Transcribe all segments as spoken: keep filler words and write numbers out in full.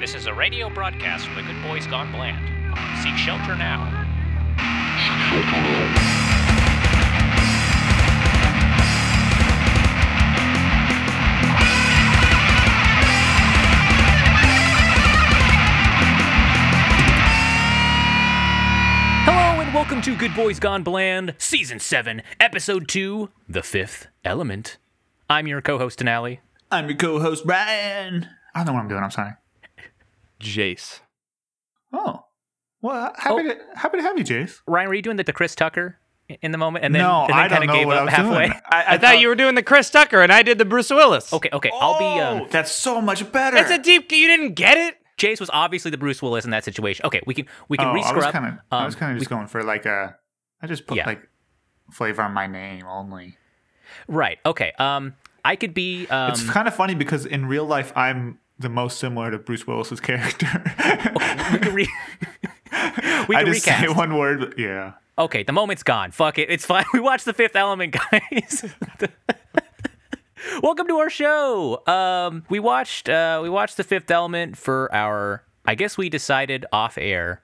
This is a radio broadcast from The Good Boys Gone Bland. Seek shelter now. Seek shelter now. Welcome to Good Boys Gone Bland, Season seven, Episode two, The Fifth Element. I'm your co-host, Denali. I'm your co-host, Brian. I don't know what I'm doing, I'm sorry. Jace. Oh. Well, happy, oh. To, happy to have you, Jace. Ryan, were you doing the, the Chris Tucker in the moment? And then, no, and then I don't know gave what up I was halfway? Doing. I, I, I thought, thought you were doing the Chris Tucker, and I did the Bruce Willis. Okay, okay, oh, I'll be... Um, that's so much better. That's a deep... You didn't get it? Jace was obviously the Bruce Willis in that situation. Okay, we can we can oh, re-scrub. I was kind of um, I was kind of just we, going for like a. I just put yeah. like flavor on my name only. Right. Okay. Um, I could be. Um, it's kind of funny because in real life I'm the most similar to Bruce Willis's character. Okay, we can re. we can I just recast. Say one word. But yeah. Okay. The moment's gone. Fuck it. It's fine. We watched The Fifth Element, guys. Welcome to our show. Um, we watched uh, we watched The Fifth Element for our, I guess we decided off air,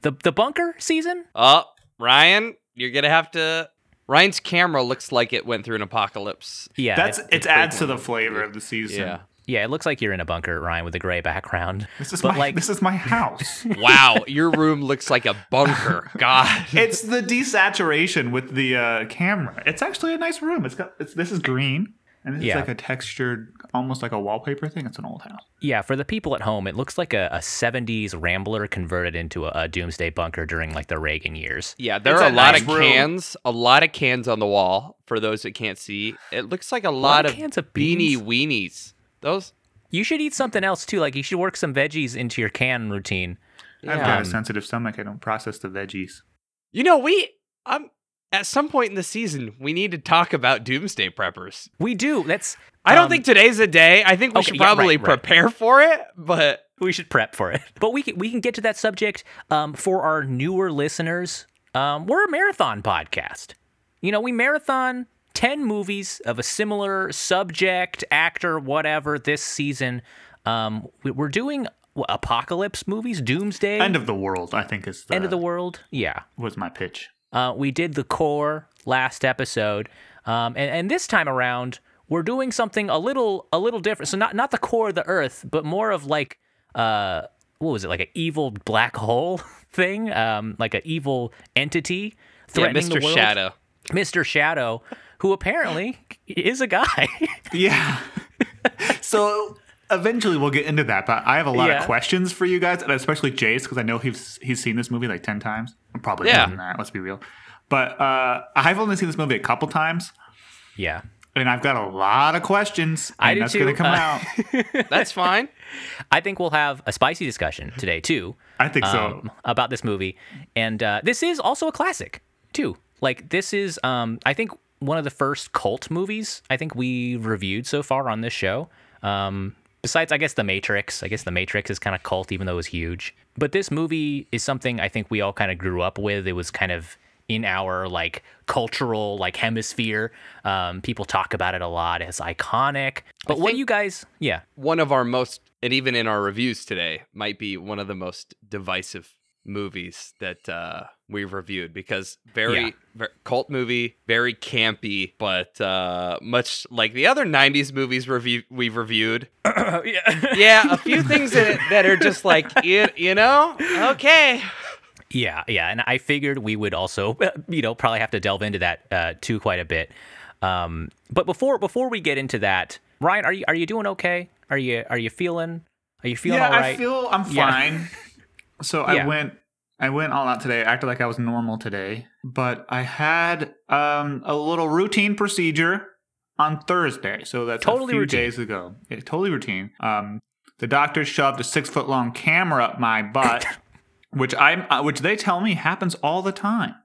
the the bunker season. Oh, Ryan, you're gonna have to. Ryan's camera looks like it went through an apocalypse. Yeah, that's it's, it's it adds to the flavor of the season. Yeah. yeah, it looks like you're in a bunker, Ryan, with a gray background. This is but my like... this is my house. Wow, your room looks like a bunker. God, it's the desaturation with the uh, camera. It's actually a nice room. It's got it's this is green. And it's yeah. like a textured, almost like a wallpaper thing. It's an old house. Yeah, for the people at home, it looks like a, a seventies Rambler converted into a, a doomsday bunker during like the Reagan years. Yeah, there it's are a, a lot nice of room. cans, a lot of cans on the wall. For those that can't see, it looks like a lot, lot of, cans of beanie weenies. Those. You should eat something else too. Like you should work some veggies into your can routine. Yeah. I've got a sensitive stomach. I don't process the veggies. You know, we. I'm. At some point in the season, we need to talk about doomsday preppers. We do. That's. I don't um, think today's a day. I think we okay, should probably yeah, right, right. prepare for it, but we should prep for it. But we can, we can get to that subject um, for our newer listeners. Um, we're a marathon podcast. You know, we marathon ten movies of a similar subject, actor, whatever this season. Um, we're doing apocalypse movies, doomsday, end of the world. I think is the end of the world. Yeah, was my pitch. Uh, we did The Core last episode, um, and, and this time around, we're doing something a little a little different. So not, not the core of the Earth, but more of like, uh, what was it, like an evil black hole thing? Um, like an evil entity threatening yeah, Mister the world? Shadow. Mister Shadow, who apparently is a guy. yeah. So... Eventually, we'll get into that, but I have a lot yeah. of questions for you guys, and especially Jace, because I know he's he's seen this movie like ten times. Probably yeah. more than that, let's be real. But uh, I've only seen this movie a couple times. Yeah. And I've got a lot of questions, and I do that's going to come uh, out. That's fine. I think we'll have a spicy discussion today, too. I think um, so. About this movie. And uh, this is also a classic, too. Like, this is, um, I think, one of the first cult movies I think we reviewed so far on this show. Um Besides, I guess, The Matrix. I guess The Matrix is kind of cult, even though it was huge. But this movie is something I think we all kind of grew up with. It was kind of in our, like, cultural, like, hemisphere. Um, people talk about it a lot as iconic. But what you guys... Yeah. One of our most, and even in our reviews today, might be one of the most divisive movies that uh, we've reviewed. Because very, yeah. very cult movie, very campy, but uh, much like the other nineties movies review- we've reviewed... yeah. yeah, a few things that, that are just like, you, you know, okay. Yeah, yeah, and I figured we would also, you know, probably have to delve into that uh, too quite a bit. Um, but before before we get into that, Ryan, are you are you doing okay? Are you are you feeling? Are you feeling yeah, all right? I feel I'm fine. Yeah. So I yeah. went I went all out today. I acted like I was normal today, but I had um, a little routine procedure. On Thursday, so that's totally a few routine. days ago. Yeah, totally routine. Um, the doctor shoved a six-foot-long camera up my butt, which I'm, uh, which they tell me happens all the time.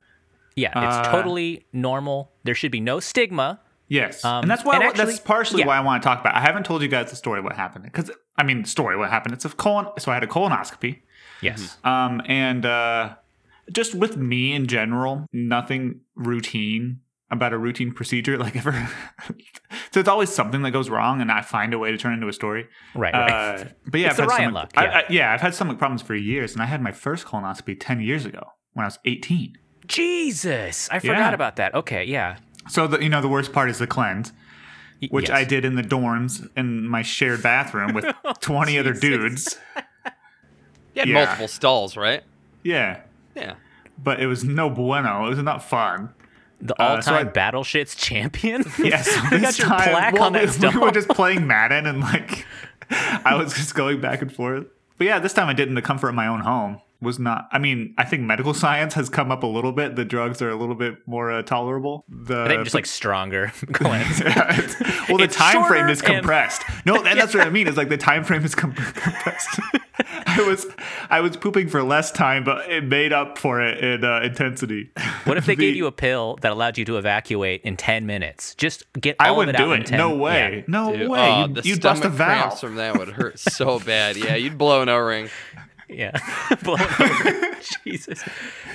Yeah, it's uh, totally normal. There should be no stigma. Yes, um, and that's why. And I, actually, that's partially yeah. why I want to talk about it. I haven't told you guys the story of what happened because I mean, the story of what happened. It's a colon. So I had a colonoscopy. Yes. Um, and uh, just with me in general, nothing routine. About a routine procedure, like ever. there's always something that goes wrong, and I find a way to turn it into a story. Right. right. Uh, but yeah, it's I've the had Ryan luck. Yeah. I, I, yeah, I've had stomach problems for years, and I had my first colonoscopy ten years ago when I was eighteen. Jesus, I forgot yeah. about that. Okay, yeah. So the, you know, the worst part is the cleanse, which yes. I did in the dorms in my shared bathroom with twenty other dudes. You had yeah. multiple stalls, right? Yeah. Yeah. But it was no bueno. It was not fun. The all-time uh, so Battleshits champion? Yes. Yeah, so you got your time, plaque well, on that we, stall. We were just playing Madden, and like I was just going back and forth. But yeah, this time I did in the comfort of my own home. Was not. I mean, I think medical science has come up a little bit. The drugs are a little bit more uh, tolerable. The, I think just like stronger. yeah, it's, well, it's the time frame is compressed. And... no, that, that's yeah. what I mean. Is like the time frame is comp- compressed. I was, I was pooping for less time, but it made up for it in uh, intensity. What if they the, gave you a pill that allowed you to evacuate in ten minutes? Just get. All I wouldn't of it do out it. In ten, no way. Yeah. No Dude, way. Oh, you'd you'd bust a valve. From that would hurt so bad. Yeah, you'd blow an O-ring. Yeah. Jesus.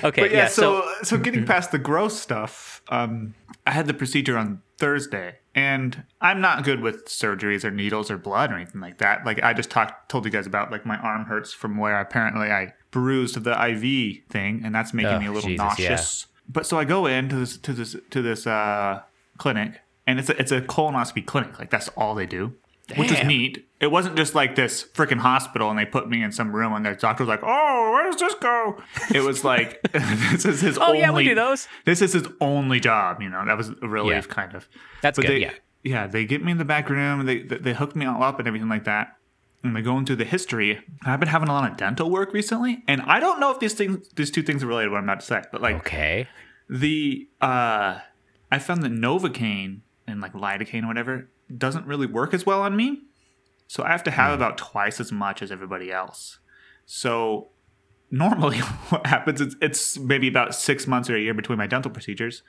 Okay. But yeah, yeah. So, so getting past the gross stuff, um, I had the procedure on Thursday, and I'm not good with surgeries or needles or blood or anything like that. Like I just talked, told you guys about like my arm hurts from where apparently I bruised the I V thing, and that's making oh, me a little Jesus, nauseous. Yeah. But so I go in to this to this to this uh, clinic, and it's a, it's a colonoscopy clinic. Like that's all they do. Damn. Which is neat. It wasn't just like this freaking hospital and they put me in some room and the doctor was like, oh, where does this go? It was like, this is his oh, only. Oh, yeah, we do those. This is his only job. You know, that was a relief yeah. kind of. That's but good, they, yeah. Yeah, they get me in the back room. They, they they hook me all up and everything like that. And they're going through the history. I've been having a lot of dental work recently. And I don't know if these things, these two things are related to what I'm about to say. But like, okay. The, uh, I found that Novocaine and like lidocaine or whatever doesn't really work as well on me, so I have to have mm. about twice as much as everybody else. So normally what happens is it's maybe about six months or a year between my dental procedures,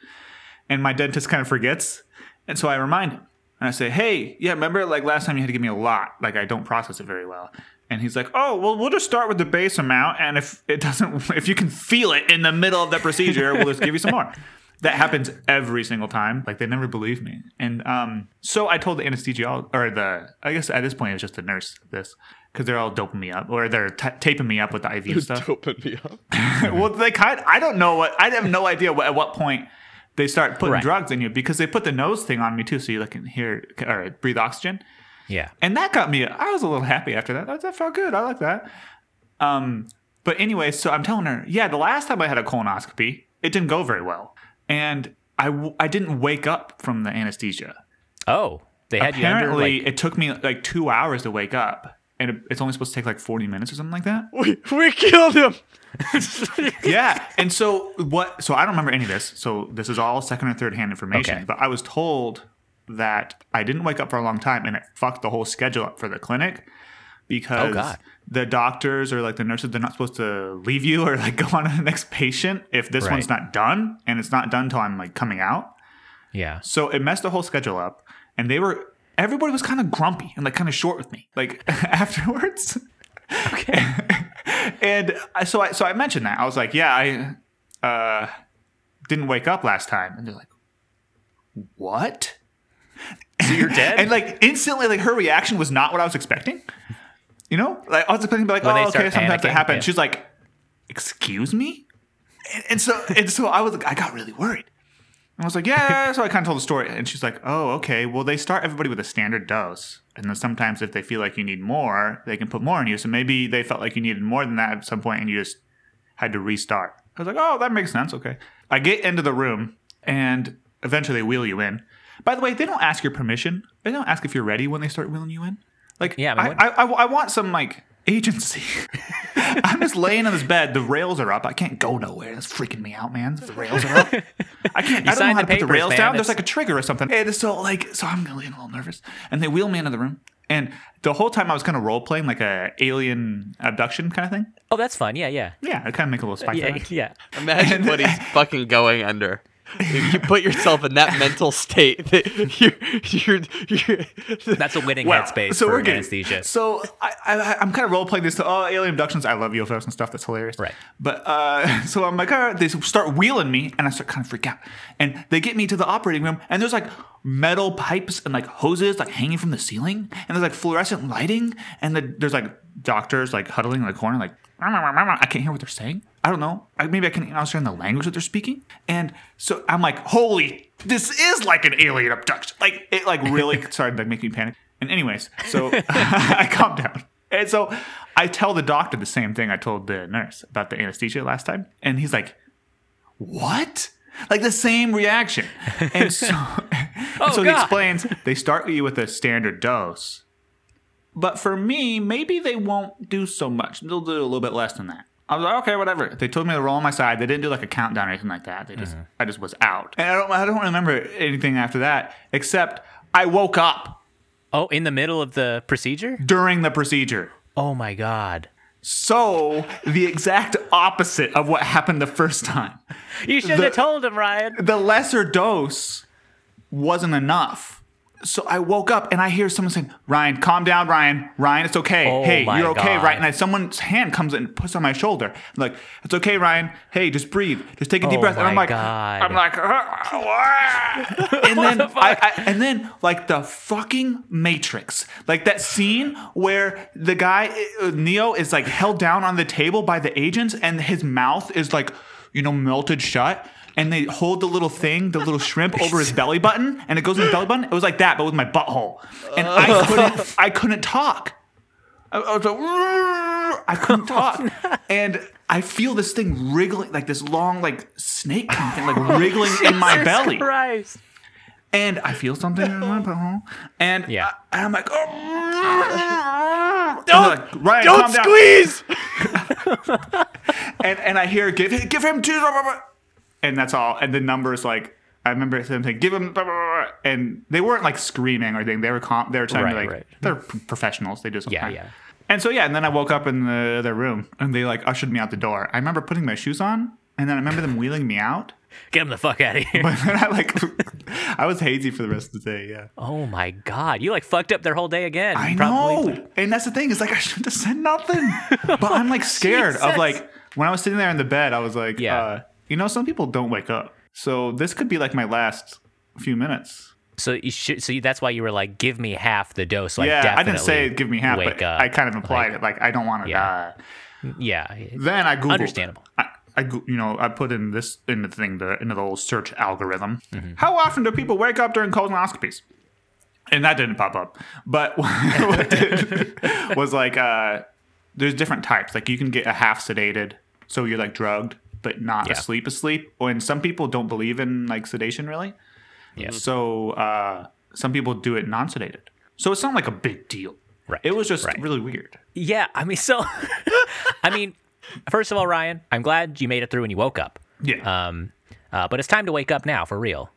and my dentist kind of forgets, and so I remind him and I say, hey, yeah, remember like last time you had to give me a lot, like I don't process it very well. And he's like, oh, well, we'll just start with the base amount, and if it doesn't, if you can feel it in the middle of the procedure, we'll just give you some more. That happens every single time. Like, they never believe me. And um, so I told the anesthesiologist, or the, I guess at this point it was just the nurse, this, because they're all doping me up, or they're t- taping me up with the I V and stuff. Doping me up? Well, they kind of, I don't know what, I have no idea what, at what point they start putting right. drugs in you, because they put the nose thing on me too, so you can hear, or breathe oxygen. Yeah. And that got me, I was a little happy after that. That, that felt good. I like that. Um, but anyway, so I'm telling her, yeah, the last time I had a colonoscopy, it didn't go very well. And I, w- I didn't wake up from the anesthesia. Oh, they had Apparently, you under, like... it took me like two hours to wake up. And it, it's only supposed to take like forty minutes or something like that. We, we killed him. Yeah. And so what? So I don't remember any of this. So this is all second or third hand information. Okay. But I was told that I didn't wake up for a long time, and it fucked the whole schedule up for the clinic. Because oh God. The doctors or like the nurses, they're not supposed to leave you or like go on to the next patient if this right. one's not done, and it's not done till I'm like coming out. Yeah. So it messed the whole schedule up, and they were everybody was kind of grumpy and like kind of short with me like afterwards. Okay. And so I so I mentioned that I was like, yeah, I uh, didn't wake up last time, and they're like, what? So you're dead? And like instantly, like her reaction was not what I was expecting. You know, like I was expecting to be like, when oh, okay, sometimes it happens. She's like, excuse me? And, and so and so I was like, I got really worried. And I was like, yeah. So I kind of told the story. And she's like, oh, okay. Well, they start everybody with a standard dose. And then sometimes if they feel like you need more, they can put more in you. So maybe they felt like you needed more than that at some point, and you just had to restart. I was like, oh, that makes sense. Okay. I get into the room, and eventually they wheel you in. By the way, they don't ask your permission. They don't ask if you're ready when they start wheeling you in. Like, yeah, I, mean, I, I, I want some, like, agency. I'm just laying on this bed. The rails are up. I can't go nowhere. That's freaking me out, man. The rails are up. I can't. I don't know how to papers, put the rails man. Down. There's, like, a trigger or something. And so, like, so I'm really a little nervous. And they wheel me into the room. And the whole time I was kind of role-playing, like, a alien abduction kind of thing. Oh, that's fun. Yeah, yeah. Yeah, I kind of make a little spy. Uh, yeah, yeah. Imagine what he's fucking going under. If you put yourself in that mental state, that you're, you're, you're, that's a winning well, headspace so for we're anesthesia. So I, I, I'm kind of role playing this to all oh, alien abductions. I love U F Os and stuff. That's hilarious. Right. But uh, so I'm like, all right, they start wheeling me, and I start kind of freak out. And they get me to the operating room, and there's like metal pipes and like hoses like hanging from the ceiling, and there's like fluorescent lighting, and the, there's like doctors like huddling in the corner, like I can't hear what they're saying. I don't know. I, maybe I can understand the language that they're speaking. And so I'm like, holy, this is like an alien abduction. Like, it like really started like making me panic. And anyways, so I calmed down. And so I tell the doctor the same thing I told the nurse about the anesthesia last time. And he's like, what? Like the same reaction. And so, oh, and so he explains, they start you with a standard dose. But for me, maybe they won't do so much. They'll do a little bit less than that. I was like, okay, whatever. They told me to roll on my side. They didn't do like a countdown or anything like that. They just, mm-hmm. I just was out. And I don't, I don't remember anything after that, except I woke up. Oh, in the middle of the procedure? During the procedure. Oh my God. So the exact opposite of what happened the first time. You should the, have told him, Ryan. The lesser dose wasn't enough. So I woke up and I hear someone saying, Ryan, calm down, Ryan. Ryan, it's okay. Oh hey, you're okay, God. Right? And I, someone's hand comes and puts on my shoulder. I'm like, it's okay, Ryan. Hey, just breathe. Just take a deep oh breath. And I'm like, God. I'm like, and then, the I, I, and then like the fucking Matrix, like that scene where the guy, Neo, is like held down on the table by the agents and his mouth is like, you know, melted shut. And they hold the little thing, the little shrimp, over his belly button, and it goes in his belly button. It was like that, but with my butthole. And I couldn't, I couldn't talk. I, I was like, I couldn't talk. And I feel this thing wriggling, like this long, like snake kind of thing, like wriggling oh, in my Jesus belly. Christ. And I feel something in my butthole. And, yeah. I, and I'm like, oh. Don't, like, Ryan, don't calm down. Squeeze. and and I hear, give give him two. And that's all. And the numbers, like, I remember them saying, give them, blah, blah, blah. And they weren't, like, screaming or anything. They were, calm, they were trying right, to, like, right. They're professionals. They do something. Yeah, yeah. And so, yeah, and then I woke up in the other room, and they, like, ushered me out the door. I remember putting my shoes on, and then I remember them wheeling me out. Get them the fuck out of here. But then I, like, I was hazy for the rest of the day, yeah. Oh, my God. You, like, fucked up their whole day again. I probably. know. And that's the thing. It's like, I shouldn't have said nothing. But I'm, like, scared Jesus. of, like, when I was sitting there in the bed, I was like, yeah. uh, You know, some people don't wake up. So this could be like my last few minutes. So you should, so that's why you were like, give me half the dose. Like, yeah, I didn't say give me half, but up. I kind of implied like, it. Like, I don't want to yeah. die. Yeah. Then I Googled. Understandable. I, I, you know, I put in this, in the thing, the, into the old search algorithm. Mm-hmm. How often do people wake up during colonoscopies? And that didn't pop up. But what did was like, uh, there's different types. Like you can get a half sedated. So you're like drugged. But not yeah. asleep, asleep. And some people don't believe in like sedation, really. Yeah. So uh, some people do it non-sedated. So it's not like a big deal. Right. It was just right. really weird. Yeah. I mean, so I mean, first of all, Ryan, I'm glad you made it through and you woke up. Yeah. Um. Uh, but it's time to wake up now, for real.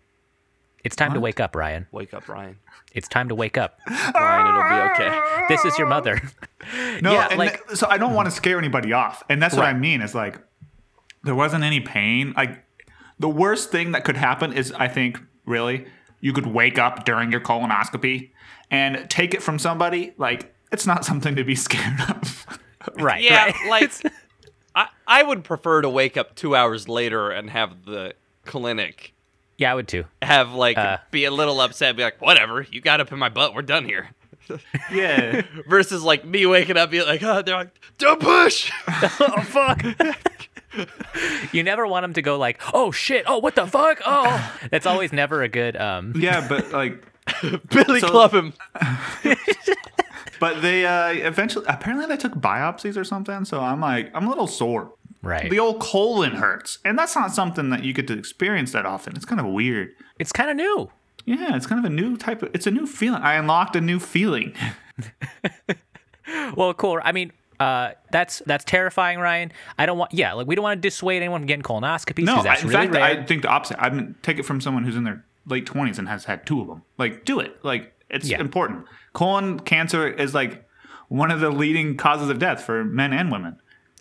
It's time what? to wake up, Ryan. Wake up, Ryan. It's time to wake up. Ryan, it'll be okay. This is your mother. No. Yeah, and like, th- so I don't want to scare anybody off, and that's right. what I mean. Is like. There wasn't any pain. Like the worst thing that could happen is, I think, really, you could wake up during your colonoscopy and take it from somebody. Like, it's not something to be scared of. Right. Yeah. Right. Like, I, I would prefer to wake up two hours later and have the clinic. Yeah, I would too. Have, like, uh, be a little upset, be like, whatever, you got up in my butt, we're done here. Yeah. Versus, like, me waking up, be like, oh, they're like, don't push. Oh, fuck. You never want them to go like, oh shit, oh what the fuck, oh. That's always never a good. Um... Yeah, but like Billy so, club him. But they uh, eventually, apparently, they took biopsies or something. So I'm like, I'm a little sore. Right. The old colon hurts, and that's not something that you get to experience that often. It's kind of weird. It's kind of new. Yeah, it's kind of a new type of. It's a new feeling. I unlocked a new feeling. Well, cool. I mean. Uh, that's that's terrifying, Ryan. I don't want, yeah, like we don't want to dissuade anyone from getting colonoscopies. No, that's in really fact, rare. I think the opposite. I mean, take it from someone who's in their late twenties and has had two of them. Like, do it. Like, it's yeah. important. Colon cancer is like one of the leading causes of death for men and women.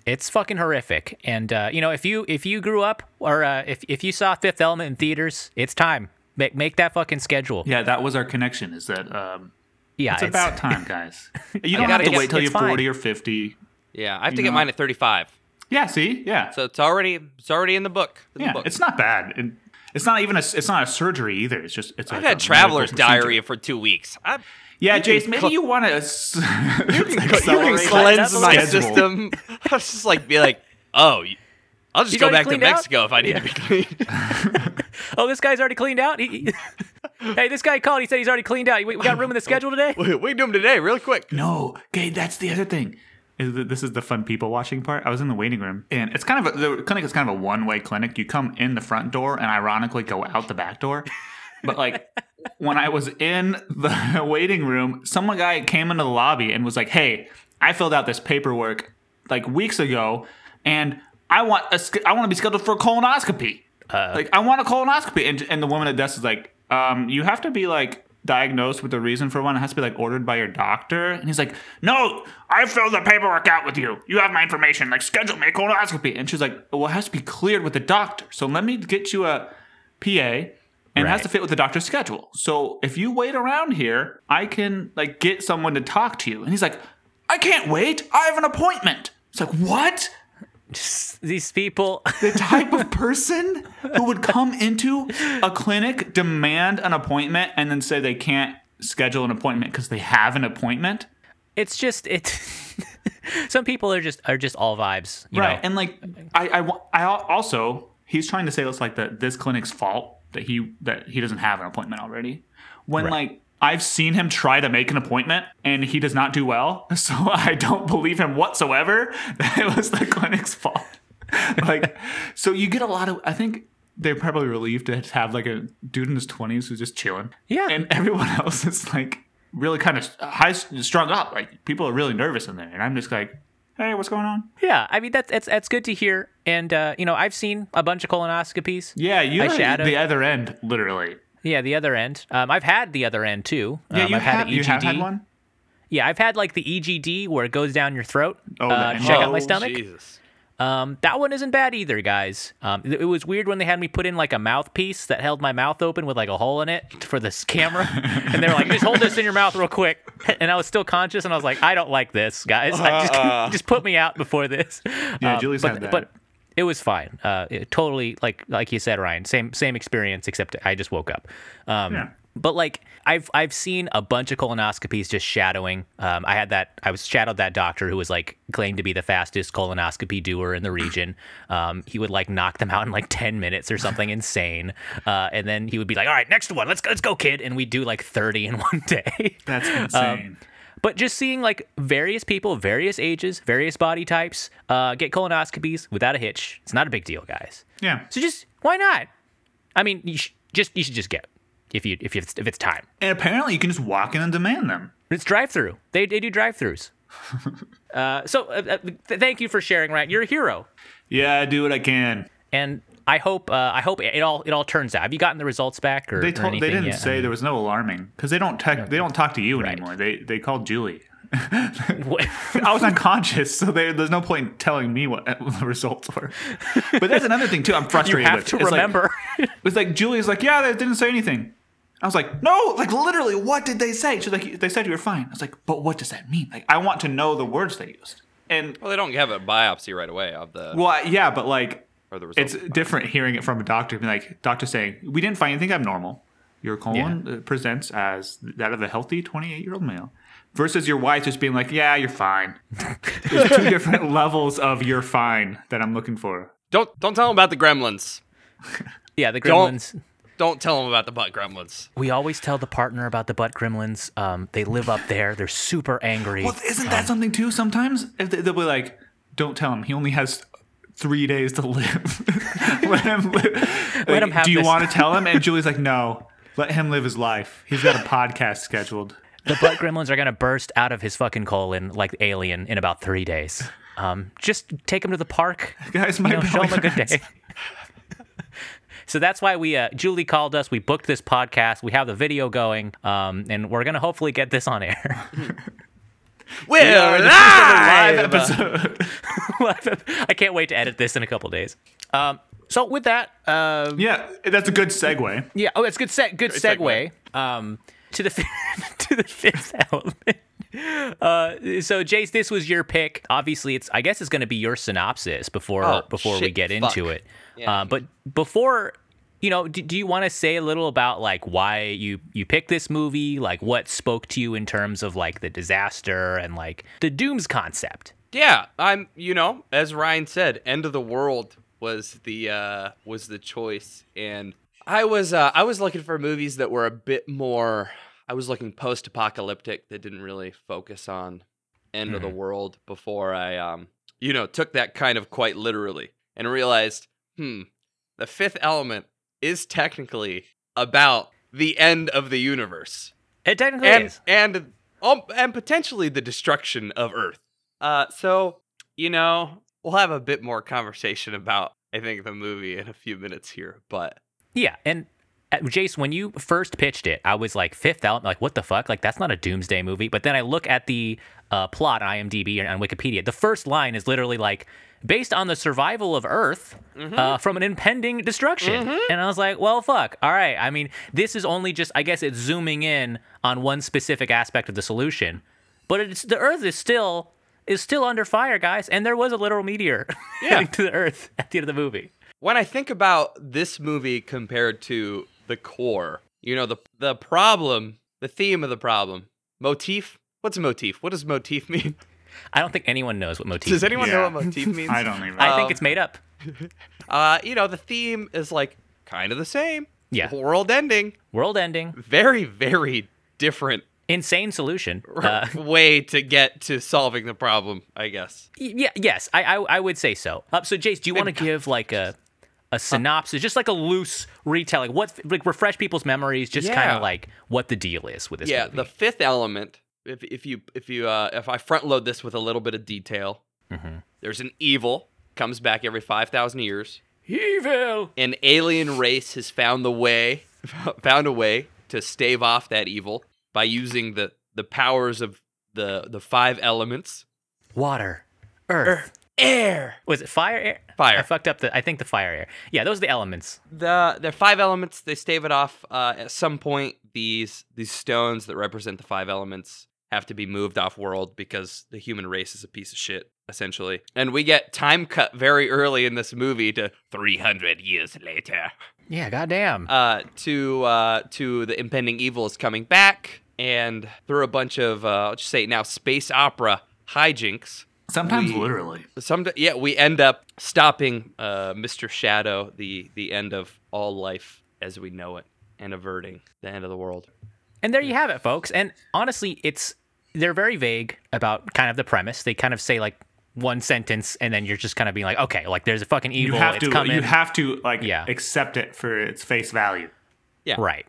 It's fucking horrific. And, uh, you know, if you if you grew up or uh, if if you saw Fifth Element in theaters, it's time. Make make that fucking schedule. Yeah, that was our connection, is that um, yeah, it's, it's about time, guys. You don't have to wait till you're fine. forty or fifty. Yeah, I have to know? get mine at thirty-five. Yeah, see? Yeah. So it's already it's already in the book. In yeah, the book. It's not bad. It, it's not even a, it's not a surgery either. It's just it's I've like had traveler's diarrhea for two weeks. I'm, yeah, Jace, maybe cl- you want to s- you can cleanse my schedule. System. I was just like, be like, oh, I'll just He's go back to Mexico out? if I need yeah. to be clean. Oh, this guy's already cleaned out? He, he, hey, this guy called. He said he's already cleaned out. We, we got room in the schedule today? We can do him today really quick. No, okay, that's the other thing. This is the fun people watching part. I was in the waiting room, and it's kind of a, the clinic is kind of a one-way clinic. You come in the front door and ironically go out the back door. But like when I was in the waiting room, some guy came into the lobby and was like, hey, I filled out this paperwork like weeks ago, and I want a, I want to be scheduled for a colonoscopy. Uh, like I want a colonoscopy. And, and the woman at the desk is like, um, you have to be like diagnosed with a reason for one. It has to be like ordered by your doctor. And he's like, no, I filled the paperwork out with you. You have my information. Like, schedule me a colonoscopy. And she's like, well, it has to be cleared with the doctor. So let me get you a P A. And right. It has to fit with the doctor's schedule. So if you wait around here, I can like get someone to talk to you. And he's like, I can't wait. I have an appointment. It's like, what? Just these people. The type of person who would come into a clinic, demand an appointment, and then say they can't schedule an appointment because they have an appointment. It's just it. Some people are just are just all vibes, you right? Know? And like I, I, I also he's trying to say it's like the this clinic's fault. That he that he doesn't have an appointment already. When, right. like, I've seen him try to make an appointment, and he does not do well, so I don't believe him whatsoever that it was the clinic's fault. Like, so you get a lot of... I think they're probably relieved to have, like, a dude in his twenties who's just chilling. Yeah. And everyone else is, like, really kind of high strung up. Like, people are really nervous in there, and I'm just like... Hey, what's going on? Yeah, I mean, that's that's, that's good to hear. And, uh, you know, I've seen a bunch of colonoscopies. Yeah, you're the other end, literally. Yeah, the other end. Um, I've had the other end, too. Um, yeah, you I've have, had an E G D. You have had one? Yeah, I've had, like, the E G D where it goes down your throat. Oh, uh, check out my stomach. Jesus. Um, that one isn't bad either, guys. Um, it, it was weird when they had me put in, like, a mouthpiece that held my mouth open with, like, a hole in it for this camera. And they were like, just hold this in your mouth real quick. And I was still conscious, and I was like, I don't like this, guys. Like, just, uh, just put me out before this. Yeah, um, Julie's but, had that. But it was fine. Uh, it, totally, like like you said, Ryan, same same experience, except I just woke up. Um, yeah. But, like, I've I've seen a bunch of colonoscopies just shadowing. Um, I had that, I was shadowed that doctor who was, like, claimed to be the fastest colonoscopy doer in the region. Um, he would, like, knock them out in, like, ten minutes or something insane. Uh, and then he would be like, all right, next one, let's go, let's go, kid. And we'd do, like, thirty in one day. That's insane. Um, But just seeing, like, various people, various ages, various body types uh, get colonoscopies without a hitch. It's not a big deal, guys. Yeah. So just, why not? I mean, you should just, you should just get it. If you if you, if it's time, and apparently you can just walk in and demand them. It's drive through. They they do drive throughs. uh, so uh, th- thank you for sharing, Ryan. You're a hero. Yeah, I do what I can, and I hope uh, I hope it all it all turns out. Have you gotten the results back or, they told, or anything? They didn't yet? say I mean, there was no alarming because they don't tech, they don't talk to you right. anymore. They they called Julie. I was unconscious, so they, there's no point in telling me what the results were. But that's another thing too. I'm frustrated. You have with. to it's remember. Like, it's like Julie's like, yeah, they didn't say anything. I was like, no, like literally, what did they say? She's like, they said you were fine. I was like, but what does that mean? Like, I want to know the words they used. And well, they don't have a biopsy right away of the. Well, yeah, but like, it's different hearing it from a doctor. Like, doctor saying, we didn't find anything abnormal. Your colon yeah. presents as that of a healthy twenty-eight-year-old male, versus your wife just being like, yeah, you're fine. There's two different levels of you're fine that I'm looking for. Don't don't tell them about the gremlins. Yeah, the gremlins. Don't. Don't tell them about the butt gremlins. We always tell the partner about the butt gremlins. Um, they live up there. They're super angry. Well, isn't that um, something, too, sometimes? If they, they'll be like, don't tell him. He only has three days to live. Let him live. Let like, him have do you this. want to tell him? And Julie's like, no. Let him live his life. He's got a podcast scheduled. The butt gremlins are going to burst out of his fucking colon like the alien in about three days. Um, just take him to the park. Guys, my you know, show him a good day. So that's why we, uh, Julie called us, we booked this podcast, we have the video going, um, and we're going to hopefully get this on air. We're we live! live episode. I can't wait to edit this in a couple days. Um, so with that, uh, yeah, that's a good segue. Yeah, oh, that's good. Se- good Great segue. segue. Um, to the f- to the fifth element. Uh, so Jace, this was your pick. Obviously, it's I guess it's going to be your synopsis before oh, before shit, we get fuck. into it. Yeah. Uh, but before. You know, do, do you want to say a little about like why you, you picked this movie? Like what spoke to you in terms of like the disaster and like the dooms concept? Yeah, I'm, you know, as Ryan said, end of the world was the uh, was the choice. And I was uh, I was looking for movies that were a bit more. I was looking post-apocalyptic that didn't really focus on end mm-hmm. of the world before I, um, you know, took that kind of quite literally and realized, hmm, the fifth element is technically about the end of the universe. It technically and, is. And, um, and potentially the destruction of Earth. Uh, so, you know, we'll have a bit more conversation about, I think, the movie in a few minutes here. But yeah, and uh, Jace, when you first pitched it, I was like, Fifth Element, like, what the fuck? Like, that's not a doomsday movie. But then I look at the uh, plot on IMDb and on Wikipedia. The first line is literally like, based on the survival of Earth mm-hmm. uh, from an impending destruction. Mm-hmm. And I was like, well, fuck. All right. I mean, this is only just, I guess it's zooming in on one specific aspect of the solution. But it's the Earth is still is still under fire, guys. And there was a literal meteor yeah. heading to the Earth at the end of the movie. When I think about this movie compared to The Core, you know, the the problem, the theme of the problem, motif. What's a motif? What does motif mean? I don't think anyone knows what motif means. Does anyone yeah. know what motif means? I don't even know. I think it's made up. Uh, you know, the theme is like kind of the same. Yeah. World ending. World ending. Very, very different. Insane solution. Uh, way to get to solving the problem, I guess. Yeah. Yes, I I, I would say so. Uh, so, Jace, do you want to give like a a synopsis, uh, just like a loose retelling? What, like refresh people's memories, just yeah. kind of like what the deal is with this yeah, movie. Yeah, the fifth element. If if you if you uh, if I front load this with a little bit of detail, mm-hmm. there's an evil comes back every five thousand years. Evil. An alien race has found the way, found a way to stave off that evil by using the, the powers of the the five elements: water, earth, earth, air. Was it fire? Air? Fire. I fucked up the. I think the fire air. Yeah, those are the elements. The the five elements. They stave it off. Uh, at some point, these these stones that represent the five elements have to be moved off world because the human race is a piece of shit, essentially. And we get time cut very early in this movie to three hundred years later. Yeah, goddamn. Uh, to uh, to the impending evil is coming back, and through a bunch of, uh, I'll just say it now, space opera hijinks. Sometimes we, literally. Some, yeah, we end up stopping uh, Mister Shadow, the, the end of all life as we know it, and averting the end of the world. And there you have it, folks. And honestly, it's they're very vague about kind of the premise. They kind of say like one sentence, and then you're just kind of being like, okay, like there's a fucking evil. You have it's to, coming. You have to like yeah. accept it for its face value. Yeah, right.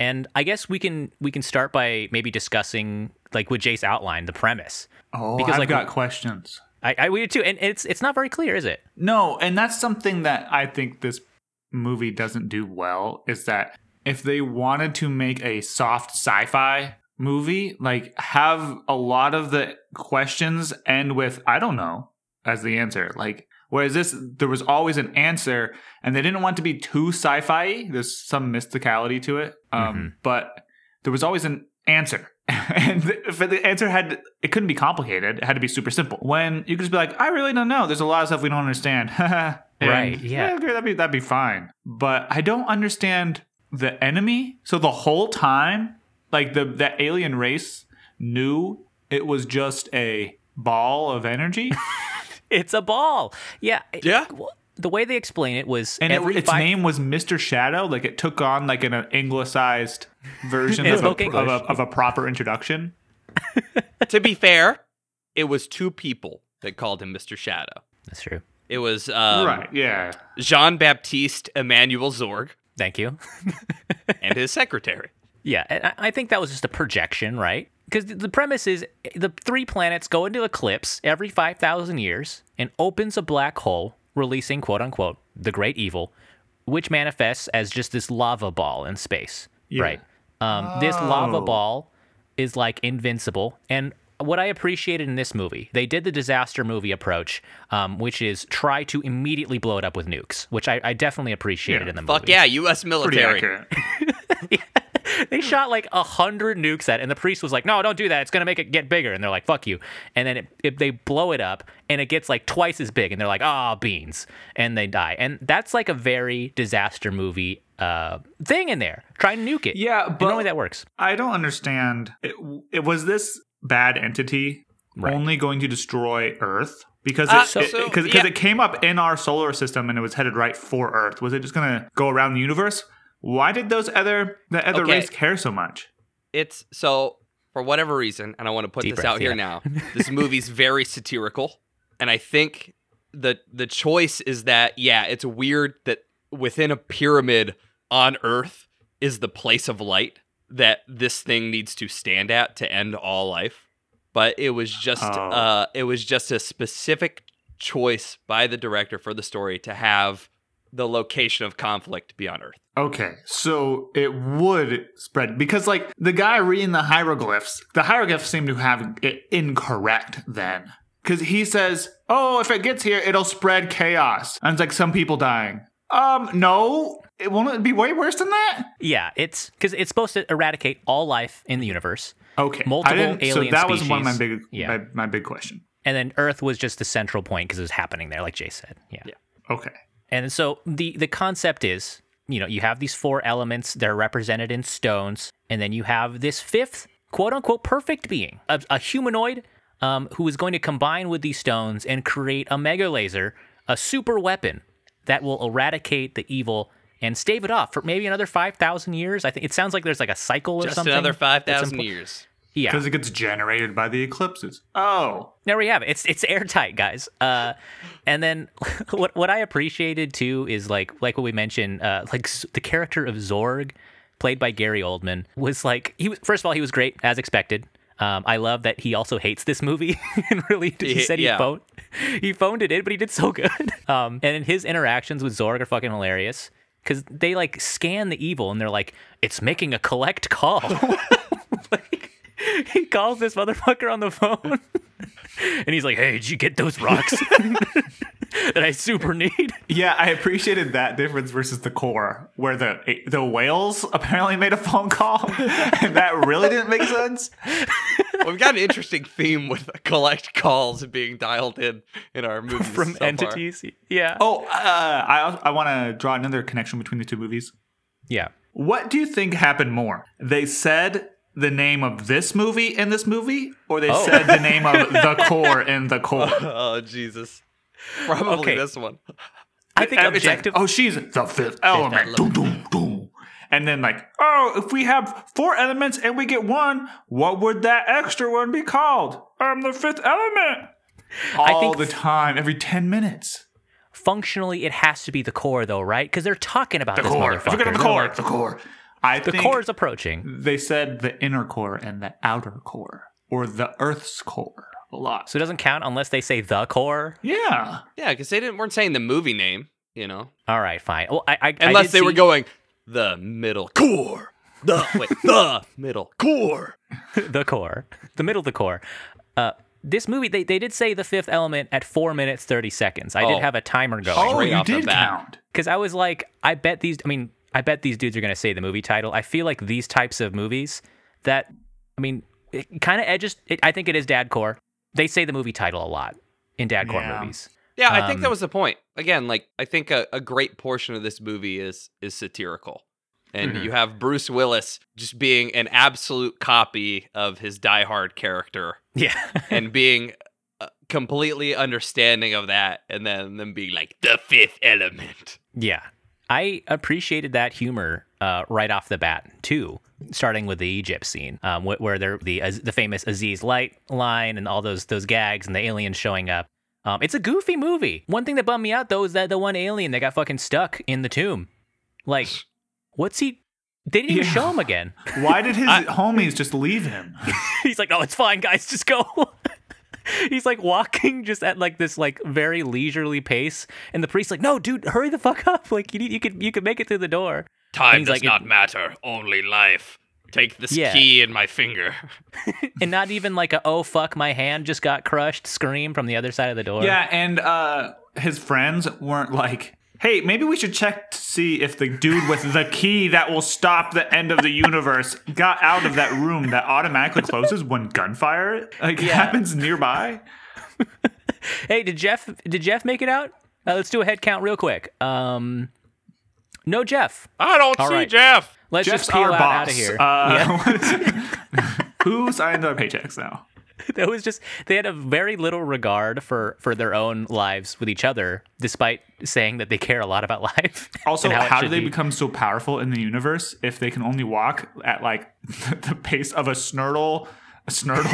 And I guess we can we can start by maybe discussing like what Jace outlined, the premise. Oh, because I've like, got we, questions. I, I we do too, and it's it's not very clear, is it? No, and that's something that I think this movie doesn't do well. Is that if they wanted to make a soft sci-fi movie, like have a lot of the questions end with, I don't know, as the answer. Like, whereas this, there was always an answer, and they didn't want to be too sci-fi. There's some mysticality to it, um, mm-hmm. but there was always an answer. And the, the answer had, it couldn't be complicated. It had to be super simple. When you could just be like, I really don't know. There's a lot of stuff we don't understand. Right, yeah. yeah. That'd be, that'd be fine. But I don't understand the enemy. So the whole time, like the that alien race knew it was just a ball of energy. It's a ball. Yeah. Yeah. The way they explain it was, and every it, its five... name was Mister Shadow. Like it took on like an anglicized version of, a, of, a, of a proper introduction. To be fair, it was two people that called him Mister Shadow. That's true. It was um, right. Yeah. Jean-Baptiste Emmanuel Zorg. Thank you. And his secretary. Yeah, and I think that was just a projection, right? Because the premise is the three planets go into eclipse every five thousand years and opens a black hole, releasing, quote-unquote, the great evil, which manifests as just this lava ball in space, yeah. right? Um, oh. This lava ball is, like, invincible, and what I appreciated in this movie, they did the disaster movie approach, um, which is try to immediately blow it up with nukes, which I, I definitely appreciated yeah. in the movie. Fuck yeah, U S military. Pretty accurate. yeah. They shot like a hundred nukes at it, and the priest was like, no, don't do that. It's going to make it get bigger. And they're like, fuck you. And then it, it, they blow it up, and it gets like twice as big, and they're like, ah, beans. And they die. And that's like a very disaster movie uh thing in there. Try to nuke it. Yeah, but only that works. I don't understand. It, it was this bad entity right. only going to destroy Earth because uh, it, so, it, so, cause, yeah. cause it came up in our solar system and it was headed right for Earth. Was it just going to go around the universe? Why did those other the other okay. race care so much? It's so for whatever reason, and I want to put Deep this breath, out yeah. here now. This movie's very satirical, and I think the the choice is that yeah, it's weird that within a pyramid on Earth is the place of light that this thing needs to stand at to end all life. But it was just oh. uh, it was just a specific choice by the director for the story to have the location of conflict be on Earth. Okay, so it would spread because, like, the guy reading the hieroglyphs, the hieroglyphs seem to have it incorrect then. Because he says, oh, if it gets here, it'll spread chaos. And it's like some people dying. Um, no, it won't be way worse than that. Yeah, it's because it's supposed to eradicate all life in the universe. Okay. Multiple alien species. So that was one of my big, yeah. my, my big question. And then Earth was just the central point because it was happening there, like Jay said. Yeah. yeah. Okay. And so the, the concept is, you know, you have these four elements that are represented in stones. And then you have this fifth, quote unquote, perfect being, a, a humanoid um, who is going to combine with these stones and create a mega laser, a super weapon that will eradicate the evil and stave it off for maybe another five thousand years. I think it sounds like there's like a cycle or Just something. Just another five thousand years. Yeah. Because it gets generated by the eclipses. Oh. There we have it. It's, it's airtight, guys. Uh, and then what what I appreciated, too, is like like what we mentioned, uh, like the character of Zorg, played by Gary Oldman, was like, he was first of all, he was great, as expected. Um, I love that he also hates this movie and really did, he said he yeah. phoned he phoned it in, but he did so good. Um, and his interactions with Zorg are fucking hilarious because they like scan the evil and they're like, it's making a collect call. Like, he calls this motherfucker on the phone and he's like, hey, did you get those rocks that I super need? Yeah, I appreciated that difference versus the core, where the the whales apparently made a phone call, and that really didn't make sense. Well, we've got an interesting theme with collect calls being dialed in in our movies from so entities. Far. Yeah. Oh, uh, I I want to draw another connection between the two movies. Yeah. What do you think happened more? They said the name of this movie in this movie, or they oh. said the name of the core in the core? Oh, oh Jesus. Probably okay. this one. I think um, objective. Like, oh, she's the fifth element. Doom, doom, doom. And then like, oh, if we have four elements and we get one, what would that extra one be called? I'm the fifth element. All I think the time, every ten minutes. Functionally, it has to be the core, though, right? Because they're talking about the this core. Motherfucker. Forget the core. Like, the core. I the think core is approaching. They said the inner core and the outer core, or the Earth's core. A lot. So it doesn't count unless they say the core? Yeah. Yeah, because they didn't weren't saying the movie name, you know. All right, fine. Well, I, I Unless I they see... were going, the middle core. The, wait, the middle core. The core. The middle of the core. Uh, this movie, they, they did say the fifth element at four minutes, thirty seconds. I oh. did have a timer going. Oh, right you off did count. Because I was like, I bet these, I mean, I bet these dudes are going to say the movie title. I feel like these types of movies that, I mean, it kind of edges, it, I think it is dad core. They say the movie title a lot in dadcore yeah. movies. Yeah, I um, think that was the point. Again, like I think a, a great portion of this movie is is satirical. And mm-hmm. you have Bruce Willis just being an absolute copy of his Die Hard character. Yeah. And being completely understanding of that and then them being like, the fifth element. Yeah. I appreciated that humor uh, right off the bat, too. Starting with the Egypt scene, um, where there the uh, the famous Aziz Light line and all those those gags and the aliens showing up. Um, it's a goofy movie. One thing that bummed me out though is that the one alien that got fucking stuck in the tomb. Like, what's he? They didn't yeah. even show him again. Why did his I, homies just leave him? He's like, oh, it's fine, guys, just go. He's like walking just at like this like very leisurely pace, and the priest's like, no, dude, hurry the fuck up! Like you need, you could you could make it through the door. Time does like, not matter, only life. Take this yeah. key in my finger. And not even like a, oh, fuck, my hand just got crushed scream from the other side of the door. Yeah, and uh, his friends weren't like, hey, maybe we should check to see if the dude with the key that will stop the end of the universe got out of that room that automatically closes when gunfire like yeah. happens nearby. Hey, did Jeff did Jeff make it out? Uh, let's do a head count real quick. Um, no, Jeff. I don't All see right. Jeff. Let's Jeff's just peel our out, boss. Out of here. Uh, yeah. Who signed our paychecks now? That was just, they had a very little regard for, for their own lives with each other, despite saying that they care a lot about life. Also, how, how do they be. become so powerful in the universe if they can only walk at like the pace of a snurtle? A snurtle?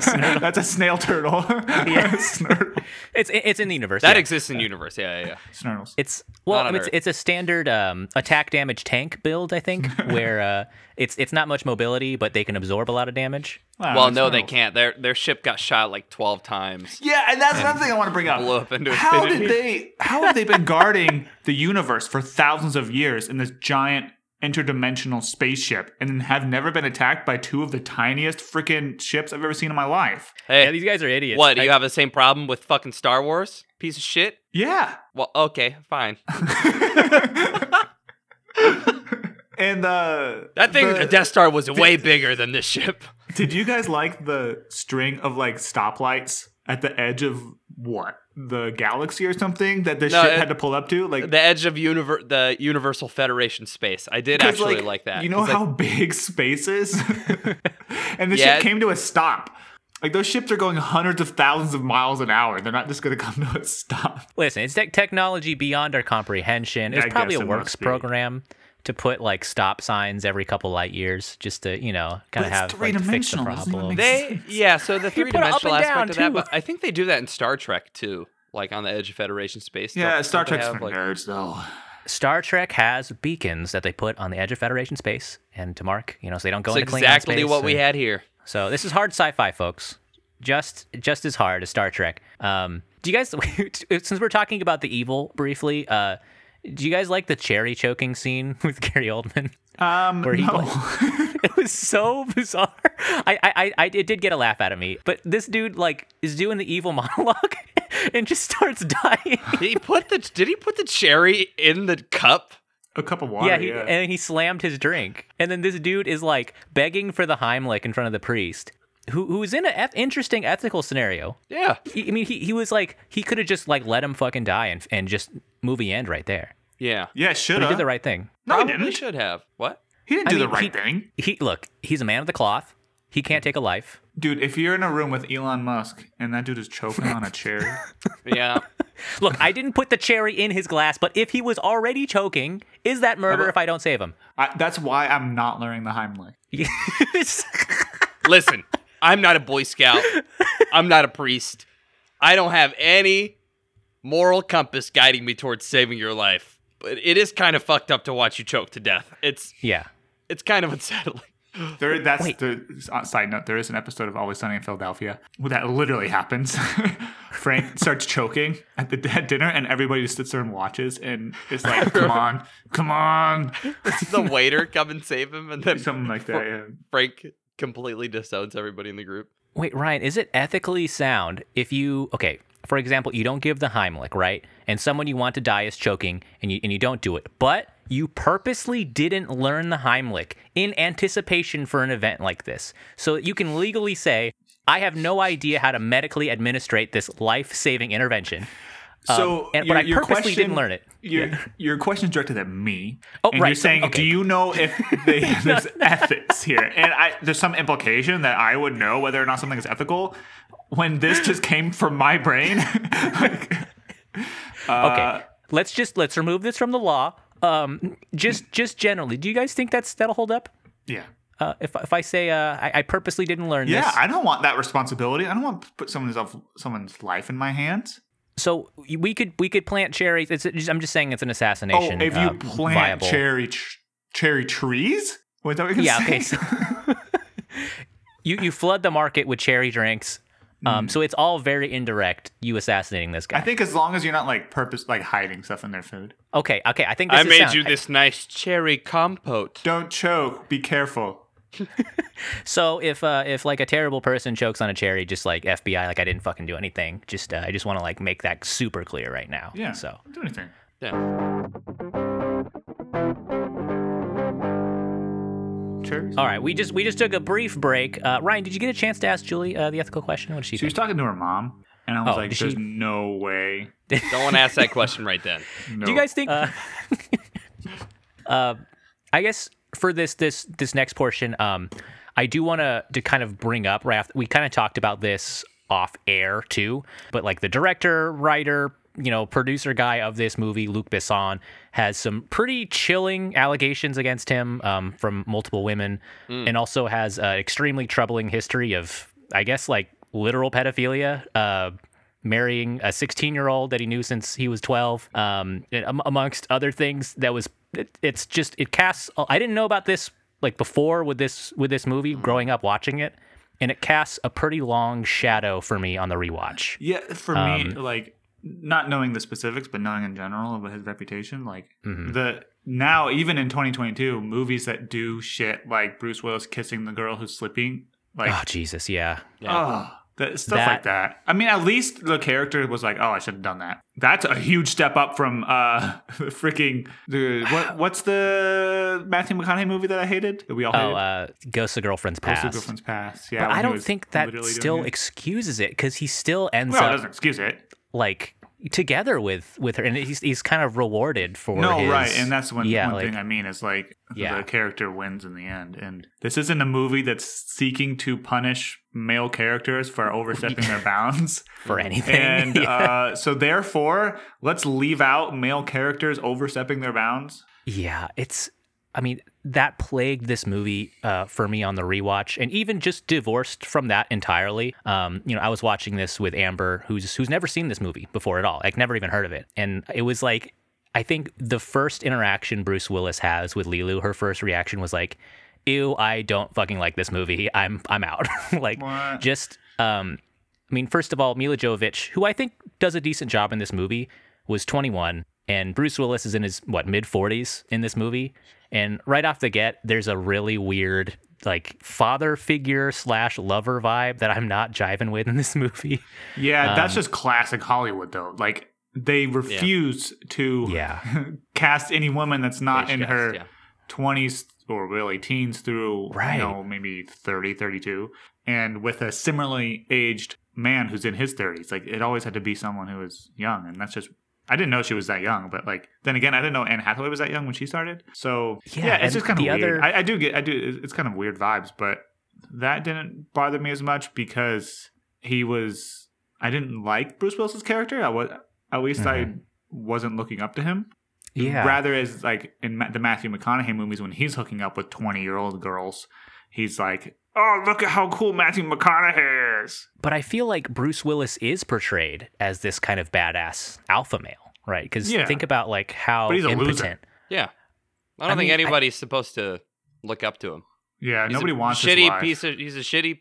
Snurtle. That's a snail turtle. Yeah. Snurtle. It's it's in the universe. That yeah. exists in the universe. Yeah, yeah, yeah. Snurtles. It's well, I mean, it's it's a standard um, attack damage tank build, I think, where uh, it's it's not much mobility, but they can absorb a lot of damage. Wow, well, no, Snurtles. They can't. Their their ship got shot like twelve times. Yeah, and that's and another thing I want to bring up. Blew up into how infinity. did they? How have they been guarding the universe for thousands of years in this giant interdimensional spaceship and have never been attacked by two of the tiniest freaking ships I've ever seen in my life? Hey, yeah, these guys are idiots. What, do I, you have the same problem with fucking Star Wars? Piece of shit? Yeah. Well, okay, fine. And uh that thing, the Death Star was did, way bigger than this ship. Did you guys like the string of like stoplights at the edge of what? The galaxy or something that the no, ship it, had to pull up to, like the edge of univer- the Universal Federation space. I did actually like, like that. You know how like, big space is, and the yeah, ship came to a stop. Like those ships are going hundreds of thousands of miles an hour. They're not just going to come to a stop. Listen, it's like technology beyond our comprehension. It's I probably a it works program to put like stop signs every couple light years, just to you know kind of have like, to fix the problem. They yeah, so the three dimensional aspect of that. But I think they do that in Star Trek too, like on the edge of Federation space. Yeah, Star Trek's for nerds though. Star Trek has beacons that they put on the edge of Federation space and to mark, you know, so they don't go into Klingon space. Exactly what we had here. So this is hard sci-fi, folks. Just just as hard as Star Trek. Um, do you guys? Since we're talking about the evil briefly. Uh, Do you guys like the cherry choking scene with Gary Oldman? Um, Where he no. Like, it was so bizarre. I, I, I, it did get a laugh out of me. But this dude like is doing the evil monologue and just starts dying. He put the did he put the cherry in the cup? A cup of water. Yeah, he, yeah. And he slammed his drink. And then this dude is like begging for the Heimlich in front of the priest. Who who's in an eth- interesting ethical scenario? Yeah, he, I mean, he, he was like he could have just like let him fucking die and and just movie end right there. Yeah, yeah, should have did the right thing. No, Probably he didn't. Should have what? He didn't I do mean, the right he, thing. He look, he's a man of the cloth. He can't take a life, dude. If you're in a room with Elon Musk and that dude is choking on a cherry, yeah. Look, I didn't put the cherry in his glass, but if he was already choking, is that murder I, if I don't save him? I, that's why I'm not learning the Heimlich. Listen. I'm not a Boy Scout. I'm not a priest. I don't have any moral compass guiding me towards saving your life. But it is kind of fucked up to watch you choke to death. It's yeah. It's kind of unsettling. There, that's Wait. the side note. There is an episode of Always Sunny in Philadelphia where that literally happens. Frank starts choking at the at dinner, and everybody just sits there and watches, and it's like, "Come on, come on!" The waiter come and save him, and then something like that. Yeah. Frank completely disowns everybody in the group. Wait, Ryan, is it ethically sound if you, okay, for example, you don't give the Heimlich, right? And someone you want to die is choking and you and you don't do it, but you purposely didn't learn the Heimlich in anticipation for an event like this. So you can legally say, I have no idea how to medically administrate this life-saving intervention. So, um, and, your, but I your purposely question, didn't learn it. Your, yeah. your question is directed at me. Oh, and right. You're saying, so, okay. Do you know if they, there's no, ethics here? And I, there's some implication that I would know whether or not something is ethical when this just came from my brain. like, uh, okay, let's just let's remove this from the law. Um, just just generally, do you guys think that's that'll hold up? Yeah. Uh, if if I say uh, I, I purposely didn't learn yeah, this, yeah, I don't want that responsibility. I don't want to put someone's someone's life in my hands. So we could we could plant cherries. It's just, I'm just saying it's an assassination. Oh, if you uh, plant viable. cherry tr- cherry trees, was that what you yeah. Say? Okay, so you you flood the market with cherry drinks. Um, mm. So it's all very indirect. You assassinating this guy. I think as long as you're not like purpose like hiding stuff in their food. Okay, okay. I think this I is made sound. you I, this nice cherry compote. Don't choke. Be careful. So if uh, if like a terrible person chokes on a cherry, just like F B I, like I didn't fucking do anything. Just uh, I just want to like make that super clear right now. Yeah. So don't do anything. Yeah. All right, we just we just took a brief break. Uh, Ryan, did you get a chance to ask Julie uh, the ethical question? What did she? She think? was talking to her mom, and I was oh, like, "There's she... no way." Don't want to ask that question right then. No. Do you guys think? Uh, uh, I guess for this this this next portion, um, I do want to to kind of bring up right after we kind of talked about this off air too, but like the director, writer, you know, producer guy of this movie, Luc Besson, has some pretty chilling allegations against him um, from multiple women, mm. and also has an extremely troubling history of, I guess, like literal pedophilia, uh, marrying a sixteen-year-old that he knew since he was twelve, um, amongst other things. That was, it, it's just, it casts, I didn't know about this, like, before with this, with this movie, growing up watching it, and it casts a pretty long shadow for me on the rewatch. Yeah, for um, me, like... not knowing the specifics, but knowing in general about his reputation, like mm-hmm. the now even in twenty twenty-two, movies that do shit like Bruce Willis kissing the girl who's sleeping, like oh Jesus, yeah, yeah. oh that, stuff that, like that. I mean, at least the character was like, oh, I should have done that. That's a huge step up from uh, freaking the what? What's the Matthew McConaughey movie that I hated that we all hated? Oh, uh, Ghost of Girlfriend's Past. Ghost of Girlfriend's Past. Yeah, but I don't think that still excuses it because he still ends well, up. Well, it doesn't excuse it. Like together with, with her, and he's he's kind of rewarded for no his, right, and that's one, yeah, one like, thing I mean is like yeah. the character wins in the end, and this isn't a movie that's seeking to punish male characters for overstepping their bounds for anything, and yeah. uh, so therefore let's leave out male characters overstepping their bounds. Yeah, it's. I mean, that plagued this movie uh, for me on the rewatch, and even just divorced from that entirely. Um, you know, I was watching this with Amber, who's who's never seen this movie before at all, like never even heard of it. And it was like, I think the first interaction Bruce Willis has with Leeloo, her first reaction was like, "Ew, I don't fucking like this movie. I'm I'm out." Like, what? just, um, I mean, first of all, Mila Jovovich, who I think does a decent job in this movie, was twenty-one, and Bruce Willis is in his what mid forties in this movie. And right off the get, there's a really weird, like, father figure slash lover vibe that I'm not jiving with in this movie. Yeah, um, that's just classic Hollywood, though. Like, they refuse yeah. to yeah. cast any woman that's not Age in cast, her yeah. twenties or really teens through, right. you know, maybe thirty, thirty-two. And with a similarly aged man who's in his thirties. Like, it always had to be someone who was young, and that's just... I didn't know she was that young, but like then again, I didn't know Anne Hathaway was that young when she started. So yeah, yeah it's just kind of weird. Other... I, I do get, I do. It's kind of weird vibes, but that didn't bother me as much because he was. I didn't like Bruce Willis's character. I was at least mm-hmm. I wasn't looking up to him. Yeah. Rather as like in the Matthew McConaughey movies when he's hooking up with twenty-year-old girls, he's like, oh, look at how cool Matthew McConaughey is. But I feel like Bruce Willis is portrayed as this kind of badass alpha male, right? Because yeah. think about like how but he's a impotent. Loser. Yeah, I don't I think mean, anybody's I... supposed to look up to him. Yeah, he's nobody wants shitty his life. Piece of. He's a shitty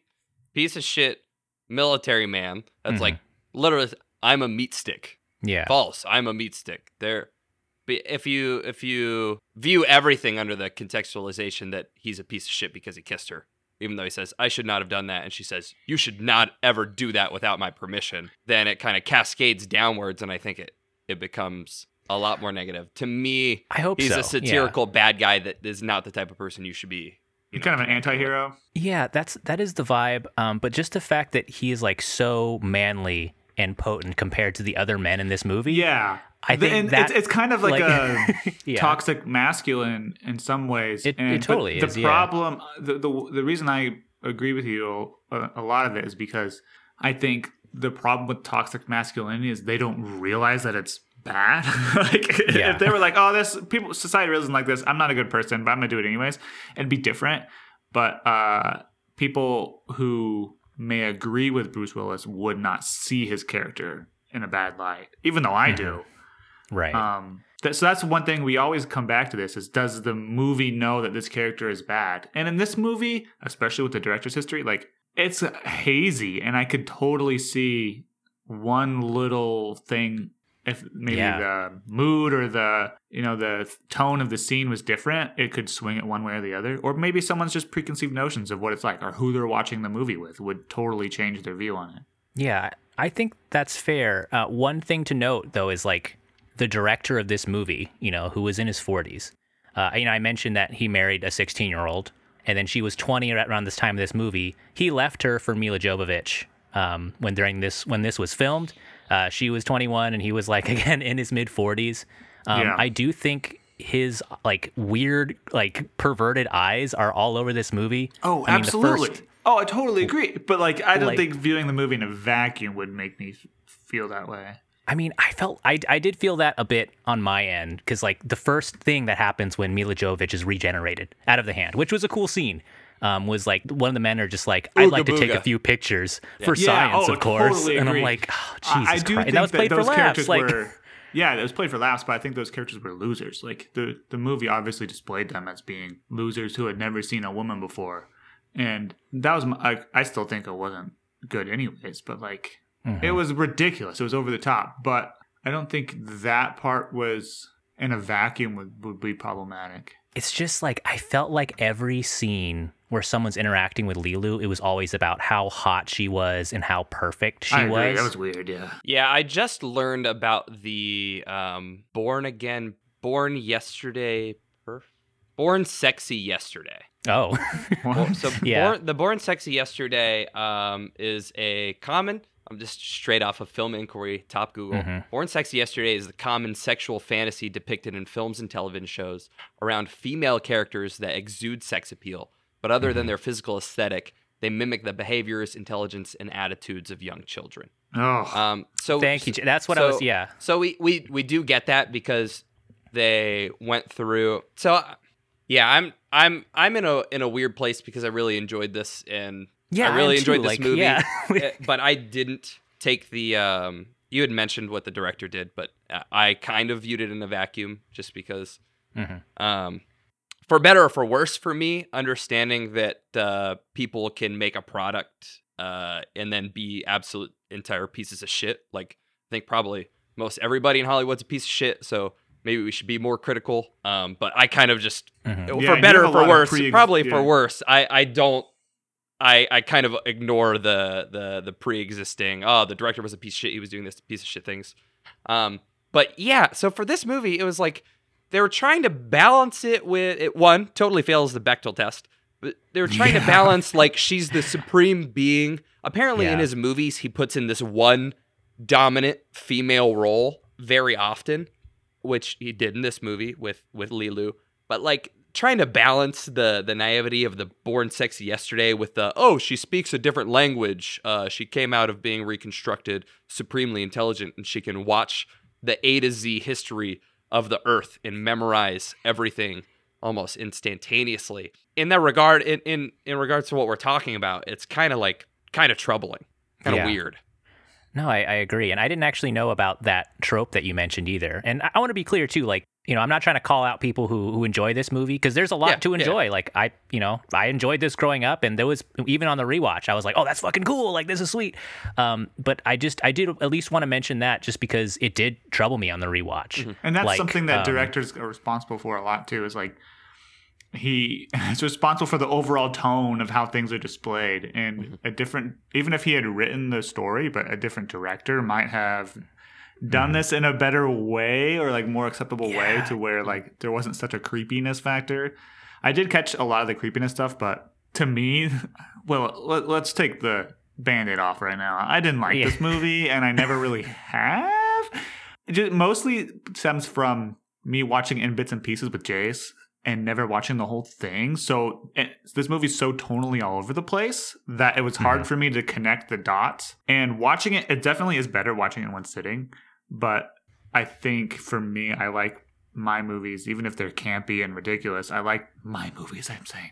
piece of shit military man. That's mm-hmm. like literally, I'm a meat stick. Yeah, false. I'm a meat stick. There, if you if you view everything under the contextualization that he's a piece of shit because he kissed her. Even though he says, I should not have done that. And she says, you should not ever do that without my permission. Then it kind of cascades downwards. And I think it, it becomes a lot more negative. To me, I hope he's so. a satirical yeah. bad guy that is not the type of person you should be. He's kind of an anti-hero. Yeah, that's, that is the vibe. Um, but just the fact that he is like so manly and potent compared to the other men in this movie. Yeah. I think and that, it's, it's kind of like, like a yeah. toxic masculine in some ways. It, and, it totally the is. The problem, yeah. the, the the reason I agree with you a, a lot of it is because I think the problem with toxic masculinity is they don't realize that it's bad. Like yeah. if they were like, oh, this people society isn't like this. I'm not a good person, but I'm gonna do it anyways. It'd be different. But uh, people who may agree with Bruce Willis would not see his character in a bad light, even though I mm-hmm. do. Right. Um, th- so that's one thing we always come back to this is does the movie know that this character is bad? And in this movie, especially with the director's history, like it's hazy and I could totally see one little thing If maybe yeah. the mood or the, you know, the tone of the scene was different, it could swing it one way or the other. Or maybe someone's just preconceived notions of what it's like or who they're watching the movie with would totally change their view on it. Yeah, I think that's fair. Uh, one thing to note, though, is like the director of this movie, you know, who was in his forties. Uh, you know, I mentioned that he married a sixteen-year-old, and then she was twenty around this time of this movie. He left her for Mila Jovovich um, when during this when this was filmed. Uh, she was twenty-one and he was like, again, in his mid forties. Um, yeah. I do think his like weird, like perverted eyes are all over this movie. Oh, I absolutely. Mean, first, oh, I totally agree. But like, I don't like, think viewing the movie in a vacuum would make me feel that way. I mean, I felt I, I did feel that a bit on my end because like the first thing that happens when Mila Jovovich is regenerated out of the hand, which was a cool scene. Um, was like one of the men are just like, I'd Ooga like to booga. take a few pictures yeah. for yeah, science, oh, of course. Totally and agree. I'm like, oh, Jesus I, I do Christ. Think and that was played that those for laughs. Like, were, yeah, it was played for laughs, but I think those characters were losers. Like the, the movie obviously displayed them as being losers who had never seen a woman before. And that was, my, I, I still think it wasn't good anyways, but like mm-hmm. it was ridiculous. It was over the top, but I don't think that part was in a vacuum would, would be problematic. It's just like, I felt like every scene where someone's interacting with Leeloo, it was always about how hot she was and how perfect she I was. Agree. That was weird, yeah. Yeah, I just learned about the um, born again, born yesterday, born sexy yesterday. Oh. so yeah. born, the born sexy yesterday um, is a common... I'm just straight off of Film Inquiry, top Google. Mm-hmm. Born Sexy Yesterday is the common sexual fantasy depicted in films and television shows around female characters that exude sex appeal, but other mm-hmm. than their physical aesthetic, they mimic the behaviors, intelligence, and attitudes of young children. Oh, um, so thank you. That's what so, I was, yeah. So we, we, we do get that because they went through. So yeah, I'm I'm I'm in a in a weird place because I really enjoyed this and. Yeah, I really I enjoyed too, this like, movie, yeah. But I didn't take the, um, you had mentioned what the director did, but I kind of viewed it in a vacuum just because, mm-hmm. um, for better or for worse for me, understanding that uh, people can make a product uh, and then be absolute entire pieces of shit. Like I think probably most everybody in Hollywood's a piece of shit, so maybe we should be more critical. Um, but I kind of just, mm-hmm. yeah, for better or for worse, pre- probably yeah. for worse, I, I don't. I, I kind of ignore the the the pre-existing, oh, the director was a piece of shit, he was doing this piece of shit things. Um, but yeah, so for this movie, it was like, they were trying to balance it with, it one, totally fails the Bechdel test, but they were trying yeah. to balance, like, she's the supreme being. Apparently yeah. in his movies, he puts in this one dominant female role very often, which he did in this movie with, with Leeloo, but like, trying to balance the the naivety of the Born Sexy Yesterday with the, oh, she speaks a different language. Uh, she came out of being reconstructed supremely intelligent, and she can watch the A to Z history of the Earth and memorize everything almost instantaneously. In that regard, in in, in regards to what we're talking about, it's kind of like kind of troubling, kind of yeah. weird. No, I, I agree. And I didn't actually know about that trope that you mentioned either. And I, I want to be clear, too, like, you know, I'm not trying to call out people who, who enjoy this movie because there's a lot yeah, to enjoy. Yeah. Like, I, you know, I enjoyed this growing up, and there was, even on the rewatch, I was like, oh, that's fucking cool. Like, this is sweet. Um, but I just, I did at least want to mention that just because it did trouble me on the rewatch. Mm-hmm. And that's like, something that um, directors are responsible for a lot, too, is like, he is responsible for the overall tone of how things are displayed. And mm-hmm. a different, even if he had written the story, but a different director might have done mm. this in a better way or like more acceptable yeah. way to where like there wasn't such a creepiness factor. I did catch a lot of the creepiness stuff, but to me, well, let, let's take the Band-Aid off right now. I didn't like yeah. this movie, and I never really have. It just mostly stems from me watching in bits and pieces with Jace and never watching the whole thing. So it, this movie's so tonally all over the place that it was hard mm-hmm. for me to connect the dots. And watching it, it definitely is better watching it in one sitting. But I think for me, I like my movies, even if they're campy and ridiculous. I like my movies, I'm saying.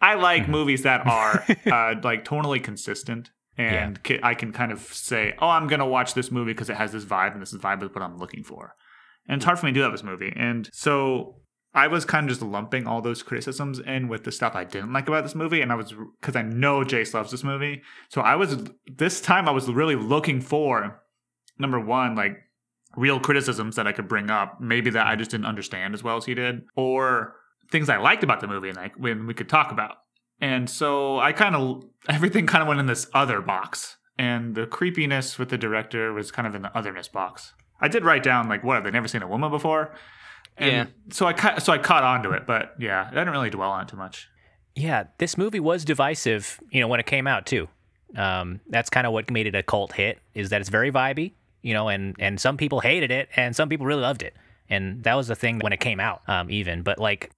I like mm-hmm. movies that are uh, like tonally consistent. And yeah. I can kind of say, oh, I'm going to watch this movie because it has this vibe and this vibe is what I'm looking for. And it's hard for me to do that with this movie. And so I was kind of just lumping all those criticisms in with the stuff I didn't like about this movie. And I was, because I know Jace loves this movie. So I was, this time I was really looking for, number one, like real criticisms that I could bring up, maybe that I just didn't understand as well as he did, or things I liked about the movie and like when we could talk about. And so I kind of, everything kind of went in this other box, and the creepiness with the director was kind of in the otherness box. I did write down like, what, have they never seen a woman before? And yeah. So I ca- so I caught on to it, but yeah, I didn't really dwell on it too much. Yeah, this movie was divisive, you know, when it came out too. Um, that's kind of what made it a cult hit, is that it's very vibey, you know, and, and some people hated it and some people really loved it. And that was the thing when it came out, um, even. But like,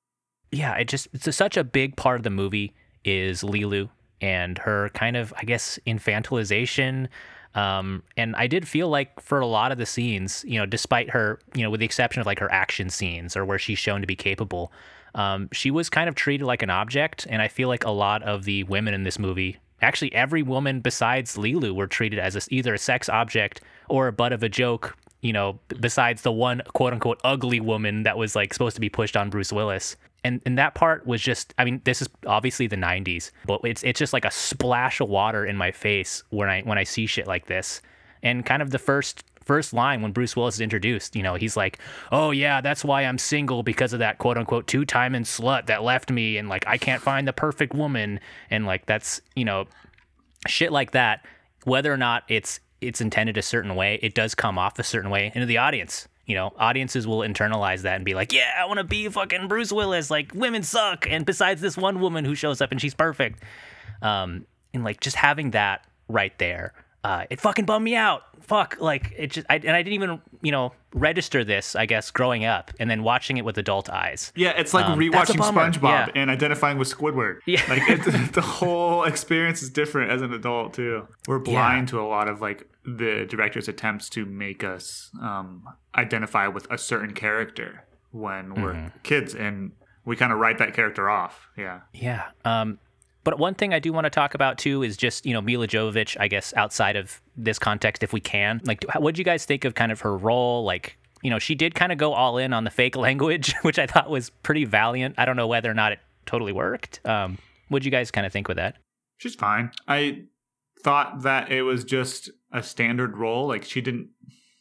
yeah, it just, it's a, such a big part of the movie is Leeloo and her kind of, I guess, infantilization. Um, and I did feel like for a lot of the scenes, you know, despite her, you know, with the exception of like her action scenes or where she's shown to be capable, um, she was kind of treated like an object. And I feel like a lot of the women in this movie, actually every woman besides Leeloo, were treated as a, either a sex object or a butt of a joke, you know, besides the one quote unquote ugly woman that was like supposed to be pushed on Bruce Willis. And and that part was just, I mean, this is obviously the nineties, but it's it's just like a splash of water in my face when I when I see shit like this. And kind of the first first line when Bruce Willis is introduced, you know, he's like, oh yeah, that's why I'm single, because of that quote unquote two time and slut that left me, and like I can't find the perfect woman, and like that's, you know, shit like that. Whether or not it's it's intended a certain way, it does come off a certain way into the audience. You know, audiences will internalize that and be like, yeah, I want to be fucking Bruce Willis. Like, women suck. And besides this one woman who shows up and she's perfect. Um, and like just having that right there, uh, it fucking bummed me out. Fuck. Like it just, I, and I didn't even, you know, register this, I guess, growing up and then watching it with adult eyes. Yeah. It's like um, rewatching SpongeBob yeah. and identifying with Squidward. Yeah. Like it, the whole experience is different as an adult too. We're blind yeah. to a lot of like, the director's attempts to make us um, identify with a certain character when we're mm-hmm. kids, and we kind of write that character off. Yeah. Yeah. Um, but one thing I do want to talk about too is just, you know, Mila Jovovich, I guess, outside of this context, if we can, like, what do you guys think of kind of her role? Like, you know, she did kind of go all in on the fake language, which I thought was pretty valiant. I don't know whether or not it totally worked. Um, what'd you guys kind of think with that? She's fine. I thought that it was just a standard role. Like she didn't,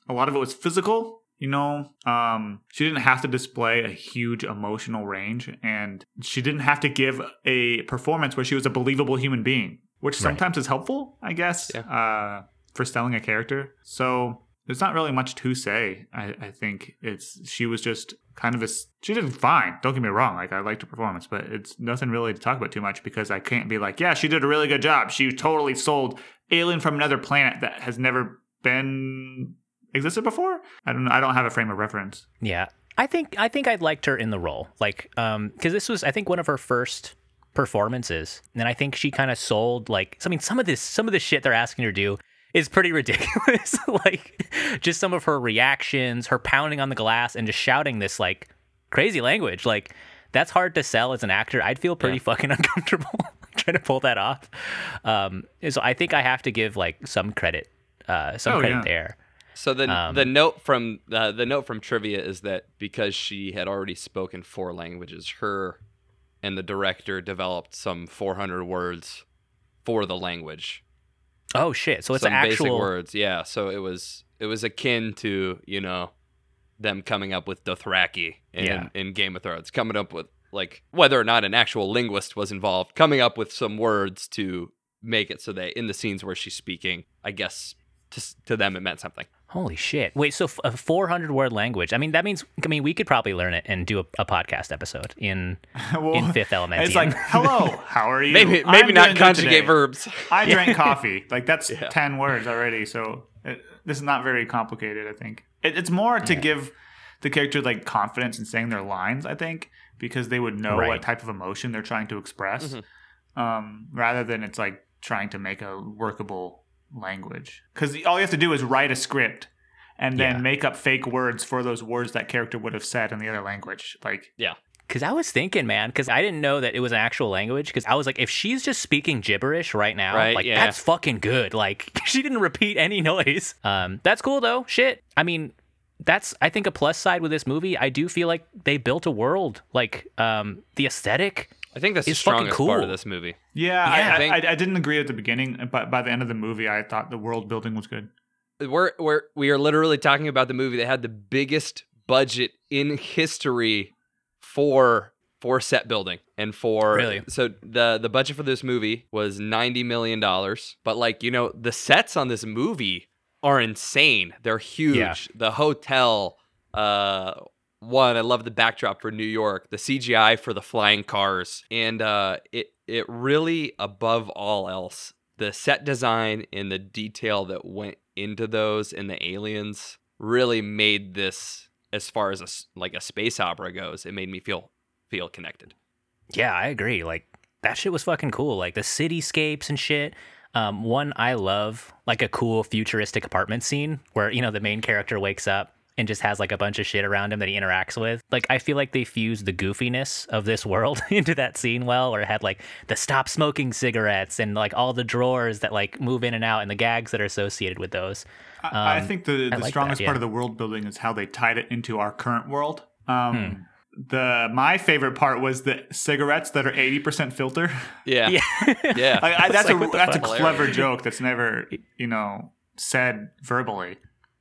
a lot of it was physical, you know, um, she didn't have to display a huge emotional range, and she didn't have to give a performance where she was a believable human being, which sometimes right. is helpful, I guess, yeah. uh, for selling a character. So there's not really much to say. I, I think it's, she was just kind of a, she did fine. Don't get me wrong. Like I liked her performance, but it's nothing really to talk about too much, because I can't be like, yeah, she did a really good job. She totally sold alien from another planet that has never been existed before. I don't know. I don't have a frame of reference. Yeah. I think, I think I liked her in the role. Like, um, cause this was, I think, one of her first performances. And I think she kind of sold like, I mean, some of this, some of the shit they're asking her to do is pretty ridiculous. Like just some of her reactions, her pounding on the glass and just shouting this like crazy language. Like that's hard to sell as an actor. I'd feel pretty yeah. fucking uncomfortable trying to pull that off. Um, so I think I have to give like some credit, uh, some oh, credit yeah. there. So the um, the note from uh, the note from trivia is that because she had already spoken four languages, her and the director developed some four hundred words for the language. Oh shit! So it's some actual basic words, yeah. So it was it was akin to, you know, them coming up with Dothraki in, yeah. in Game of Thrones, coming up with like, whether or not an actual linguist was involved, coming up with some words to make it so that in the scenes where she's speaking, I guess to, to them it meant something. Holy shit! Wait, so a four hundred word language? I mean, that means I mean we could probably learn it and do a, a podcast episode in well, in Fifth Element. It's like, hello, how are you? Maybe maybe I'm not conjugate verbs. I drank coffee. Like that's yeah. ten words already. So it, this is not very complicated. I think it, it's more to yeah. give the character like confidence in saying their lines, I think, because they would know right. what type of emotion they're trying to express, mm-hmm. um, rather than it's like trying to make a workable language, because all you have to do is write a script and then yeah. make up fake words for those words that character would have said in the other language. Like yeah because I was thinking, man, because I didn't know that it was an actual language, because I was like, if she's just speaking gibberish right now, right, like yeah. that's fucking good. Like she didn't repeat any noise. Um that's cool though. Shit, I mean, that's, I think, a plus side with this movie. I do feel like they built a world. Like um the aesthetic, I think that's the strongest cool. part of this movie. Yeah, yeah. I, I, I didn't agree at the beginning, but by the end of the movie, I thought the world building was good. we're we're we are literally talking about the movie that had the biggest budget in history for for set building and for really? So the the budget for this movie was ninety million dollars, but like, you know, the sets on this movie are insane. They're huge. Yeah. The hotel, uh one, I love the backdrop for New York, the C G I for the flying cars, and uh it it really, above all else, the set design and the detail that went into those and the aliens really made this, as far as a, like a space opera goes, it made me feel feel connected. Yeah, I agree. Like, that shit was fucking cool. Like the cityscapes and shit. Um, one I love, like a cool futuristic apartment scene where, you know, the main character wakes up and just has like a bunch of shit around him that he interacts with. Like, I feel like they fused the goofiness of this world into that scene well, or it had like the stop smoking cigarettes and like all the drawers that like move in and out and the gags that are associated with those. Um, I, I think the, the I like strongest that, yeah. part of the world building is how they tied it into our current world. Um, hmm. The my favorite part was the cigarettes that are eighty percent filter. Yeah. Yeah. yeah. Like, I, that's like, a, that's a clever joke that's never, you know, said verbally.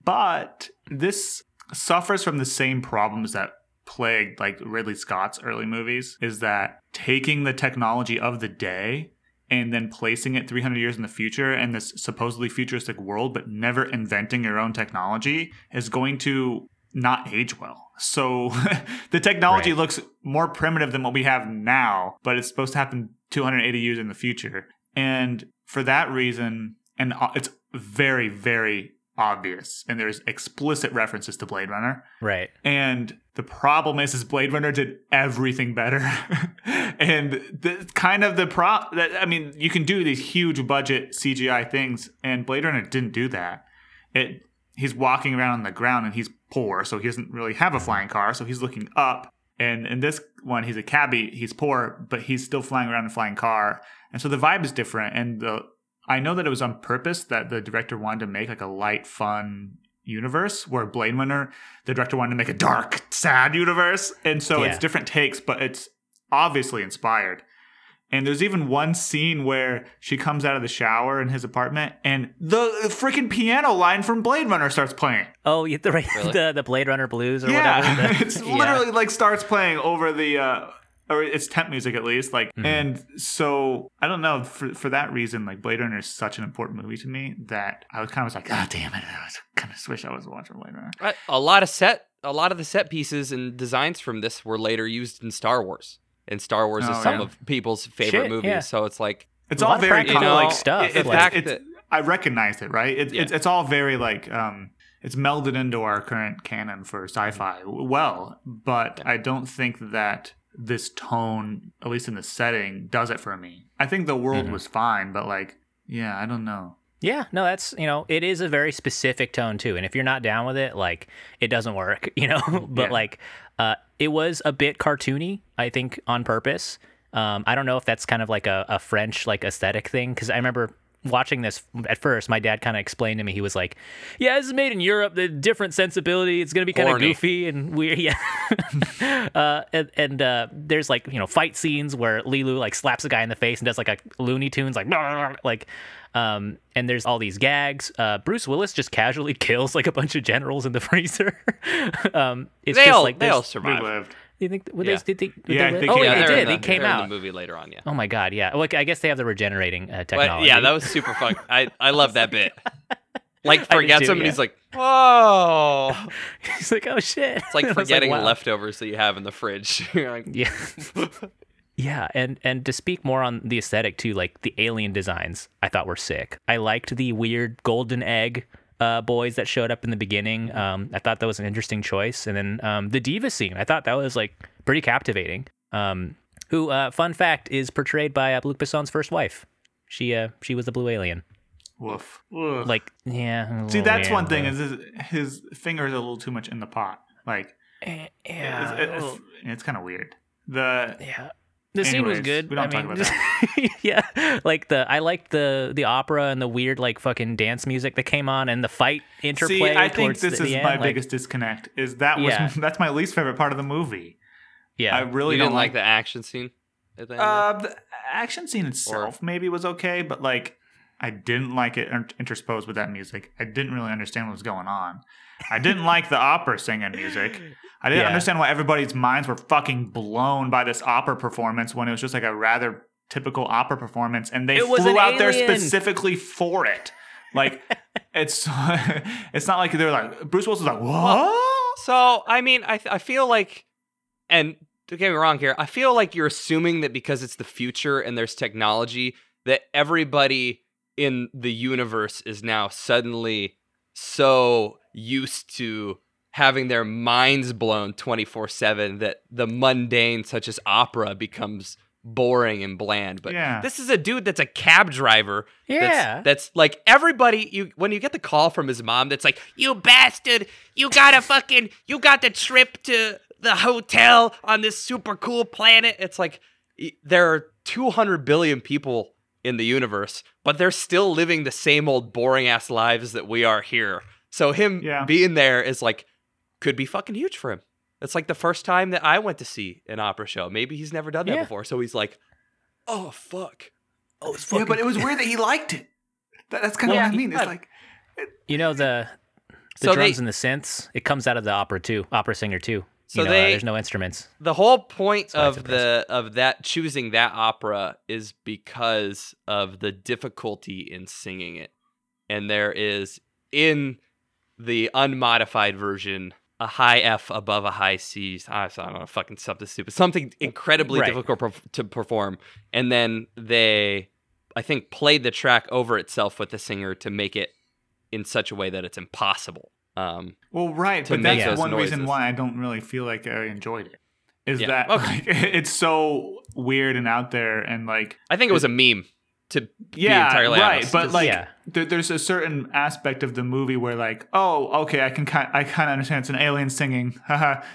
But this suffers from the same problems that plagued like Ridley Scott's early movies, is that taking the technology of the day and then placing it three hundred years in the future in this supposedly futuristic world, but never inventing your own technology, is going to not age well. So the technology right. looks more primitive than what we have now, but it's supposed to happen two hundred eighty years in the future. And for that reason, and it's very, very obvious, and there's explicit references to Blade Runner, right? And the problem is, is Blade Runner did everything better, and the kind of the pro. I mean, you can do these huge budget C G I things, and Blade Runner didn't do that. It he's walking around on the ground, and he's poor, so he doesn't really have a flying car, so he's looking up. And in this one, he's a cabbie, he's poor, but he's still flying around in a flying car, and so the vibe is different, and the. I know that it was on purpose that the director wanted to make like a light, fun universe, where Blade Runner, the director wanted to make a dark, sad universe. And so yeah. it's different takes, but it's obviously inspired. And there's even one scene where she comes out of the shower in his apartment and the freaking piano line from Blade Runner starts playing. Oh, the, really? the, the Blade Runner blues or yeah. whatever. The, it's yeah. literally like starts playing over the... Uh, or it's temp music at least, like, mm-hmm. and so I don't know, for for that reason, like, Blade Runner is such an important movie to me that I was kind of like, God damn it, I was kind of wish I was watching Blade Runner. A lot of set, a lot of the set pieces and designs from this were later used in Star Wars, and Star Wars oh, is some yeah. of people's favorite Shit, movies. Yeah. So it's like it's all very cool, you know, like stuff. It, it, like, it's, it's, I recognize it, right? It, yeah. It's it's all very like. Um, It's melded into our current canon for sci-fi well, but I don't think that this tone, at least in the setting, does it for me. I think the world mm-hmm. was fine, but like, yeah, I don't know. Yeah, no, that's, you know, it is a very specific tone too. And if you're not down with it, like, it doesn't work, you know, but yeah. like, uh, it was a bit cartoony, I think, on purpose. Um, I don't know if that's kind of like a, a French, like, aesthetic thing, because I remember watching this at first, my dad kind of explained to me, he was like, yeah, this is made in Europe, the different sensibility, it's gonna be kind of goofy and weird. Yeah. uh and, and uh there's like, you know, fight scenes where Leeloo like slaps a guy in the face and does like a Looney Tunes like like um and there's all these gags. uh Bruce Willis just casually kills like a bunch of generals in the freezer. um it's they just all, like they this, all survived. You think would yeah. they, did they, would yeah, they, they oh, yeah, they did. The, they came out in the movie later on. Yeah. Oh my god. Yeah. Well, I guess they have the regenerating uh, technology. But yeah, that was super fun. I I love that bit. Like, forget something. Yeah. He's like, whoa. He's like, oh shit. It's like forgetting like, wow. leftovers that you have in the fridge. You're like, yeah. Yeah, and, and to speak more on the aesthetic too, like the alien designs, I thought were sick. I liked the weird golden egg. Uh, boys that showed up in the beginning. Um, I thought that was an interesting choice. And then um, the diva scene, I thought that was like pretty captivating. Um, who, uh, fun fact, is portrayed by uh, Luc Besson's first wife. She uh, she was the blue alien. Woof. Woof. Like, yeah. See, that's man, one thing is his, his finger is a little too much in the pot. Like, yeah, it's, it's, it's kind of weird. The yeah. The Anyways, scene was good. We don't I talk mean, about that. Yeah, like the I liked the the opera and the weird like fucking dance music that came on and the fight interplay. See, I think this the, is the my end. biggest like, disconnect. Is that was yeah. that's my least favorite part of the movie. Yeah, I really you didn't don't like, like the action scene. At the, end uh, the action scene itself or, maybe was okay, but like I didn't like it intersposed with that music. I didn't really understand what was going on. I didn't like the opera singing music. I didn't yeah. understand why everybody's minds were fucking blown by this opera performance when it was just like a rather typical opera performance, and they flew out alien. there specifically for it. Like, it's it's not like they're like, Bruce Willis is like, what? Well, so, I mean, I I feel like, and don't get me wrong here, I feel like you're assuming that because it's the future and there's technology, that everybody in the universe is now suddenly so used to having their minds blown twenty-four seven that the mundane such as opera becomes boring and bland. But yeah. this is a dude that's a cab driver. Yeah. That's, that's like everybody, you when you get the call from his mom that's like, you bastard, you got a fucking, you got the trip to the hotel on this super cool planet. It's like, there are two hundred billion people in the universe, but they're still living the same old boring ass lives that we are here. So him yeah. being there is like, could be fucking huge for him. It's like the first time that I went to see an opera show. Maybe he's never done that yeah. before. So he's like, oh, fuck. Oh, it's fucking. Yeah, but it was weird that he liked it. That, that's kind of well, what I mean. It's like, it, you know, the the so drums they, and the synths, it comes out of the opera too, opera singer too. So you know, they, uh, there's no instruments. The whole point of the of that choosing that opera is because of the difficulty in singing it. And there is in the unmodified version a high F above a high C. I don't know, fucking something stupid. Something incredibly right. difficult perf- to perform. And then they, I think, played the track over itself with the singer to make it in such a way that it's impossible. Um, well, right, but that's yeah. one noises. reason why I don't really feel like I enjoyed it. Is yeah. that okay. like, it's so weird and out there, and like I think it was a meme. To yeah, be entirely right. honest. But like, yeah. there, there's a certain aspect of the movie where like, oh, okay, I can kind, I kind of understand it's an alien singing.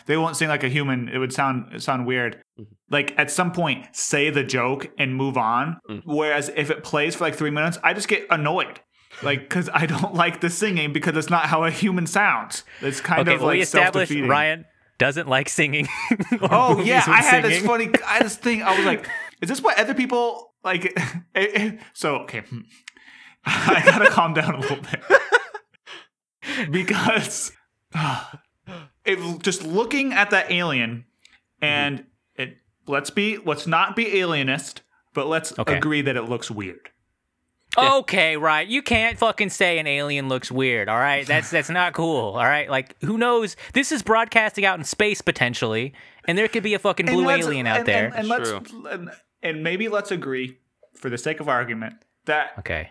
They won't sing like a human. It would sound it sound weird. Mm-hmm. Like at some point, say the joke and move on. Mm-hmm. Whereas if it plays for like three minutes, I just get annoyed. Like, because I don't like the singing because it's not how a human sounds. It's kind okay, of well, like we established self-defeating. Ryan doesn't like singing. oh yeah, I had singing. this funny, I had this thing. I was like, is this what other people? Like, it, it, so, okay, I gotta calm down a little bit because uh, it, just looking at that alien and it, let's be, let's not be alienist, but let's okay. agree that it looks weird. Okay, right. You can't fucking say an alien looks weird, all right? That's that's not cool, all right? Like, who knows? This is broadcasting out in space, potentially, and there could be a fucking blue alien out and, there. And, and, and let's... And, And maybe let's agree, for the sake of argument, that okay.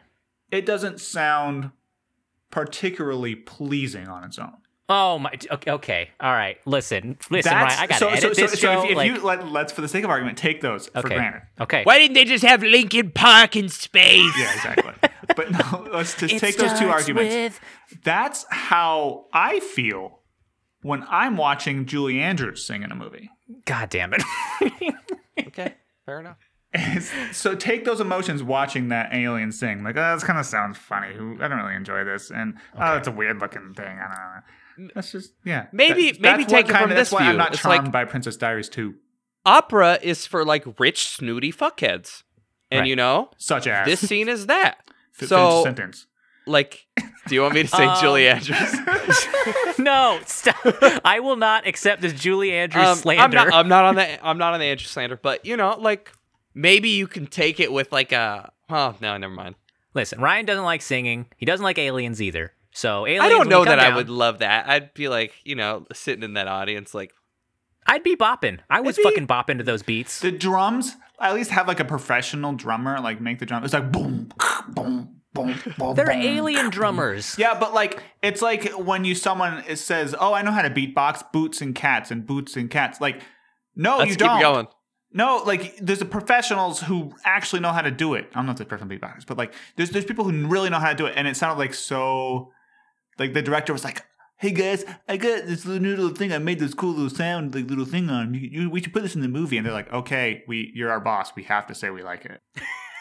it doesn't sound particularly pleasing on its own. Oh my! Okay, okay. all right. Listen, listen, Ryan, I gotta so, edit so, this so, show. So if, if like, you let, let's, for the sake of argument, take those okay. for granted. Okay. Why didn't they just have Linkin Park in space? Yeah, exactly. But no, let's just take those two arguments. With... That's how I feel when I'm watching Julie Andrews sing in a movie. God damn it. Okay. Fair enough. So take those emotions watching that alien sing. Like, oh, this kind of sounds funny. I don't really enjoy this. And, okay. oh, it's a weird looking thing. I don't know. That's just, yeah. Maybe that, maybe take it from of, this that's view. That's why I'm not it's charmed like, by Princess Diaries two. Opera is for, like, rich, snooty fuckheads. And, right. you know. Such as. This scene is that. F- so, sentence. Like, do you want me to say um, Julie Andrews? No, stop. I will not accept this Julie Andrews um, slander. I'm not, I'm not on the I'm not on the Andrews slander, but you know, like maybe you can take it with like a oh no, never mind. Listen, Ryan doesn't like singing. He doesn't like aliens either. So aliens. I don't know that down, I would love that. I'd be like, you know, sitting in that audience, like I'd be bopping. I was fucking bopping to those beats. The drums, I at least have like a professional drummer, like make the drum. It's like boom, boom. Boom, boom, They're boom, alien drummers. Yeah, but like it's like when you someone says, "Oh, I know how to beatbox boots and cats and boots and cats." Like, no, Let's you don't. Keep going. No, like there's the professionals who actually know how to do it. I'm not the professional beatboxers, but like there's there's people who really know how to do it, and it sounded like so. Like the director was like, "Hey guys, I got this little new little thing. I made this cool little sound, like little thing on. You, you, we should put this in the movie." And they're like, "Okay, we you're our boss. We have to say we like it."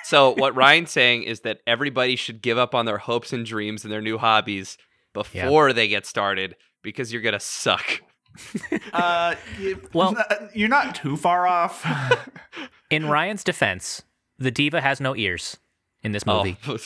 So what Ryan's saying is that everybody should give up on their hopes and dreams and their new hobbies before yeah. they get started because you're going to suck. Uh, well, you're not too far off. In Ryan's defense, the diva has no ears. in this movie. Oh.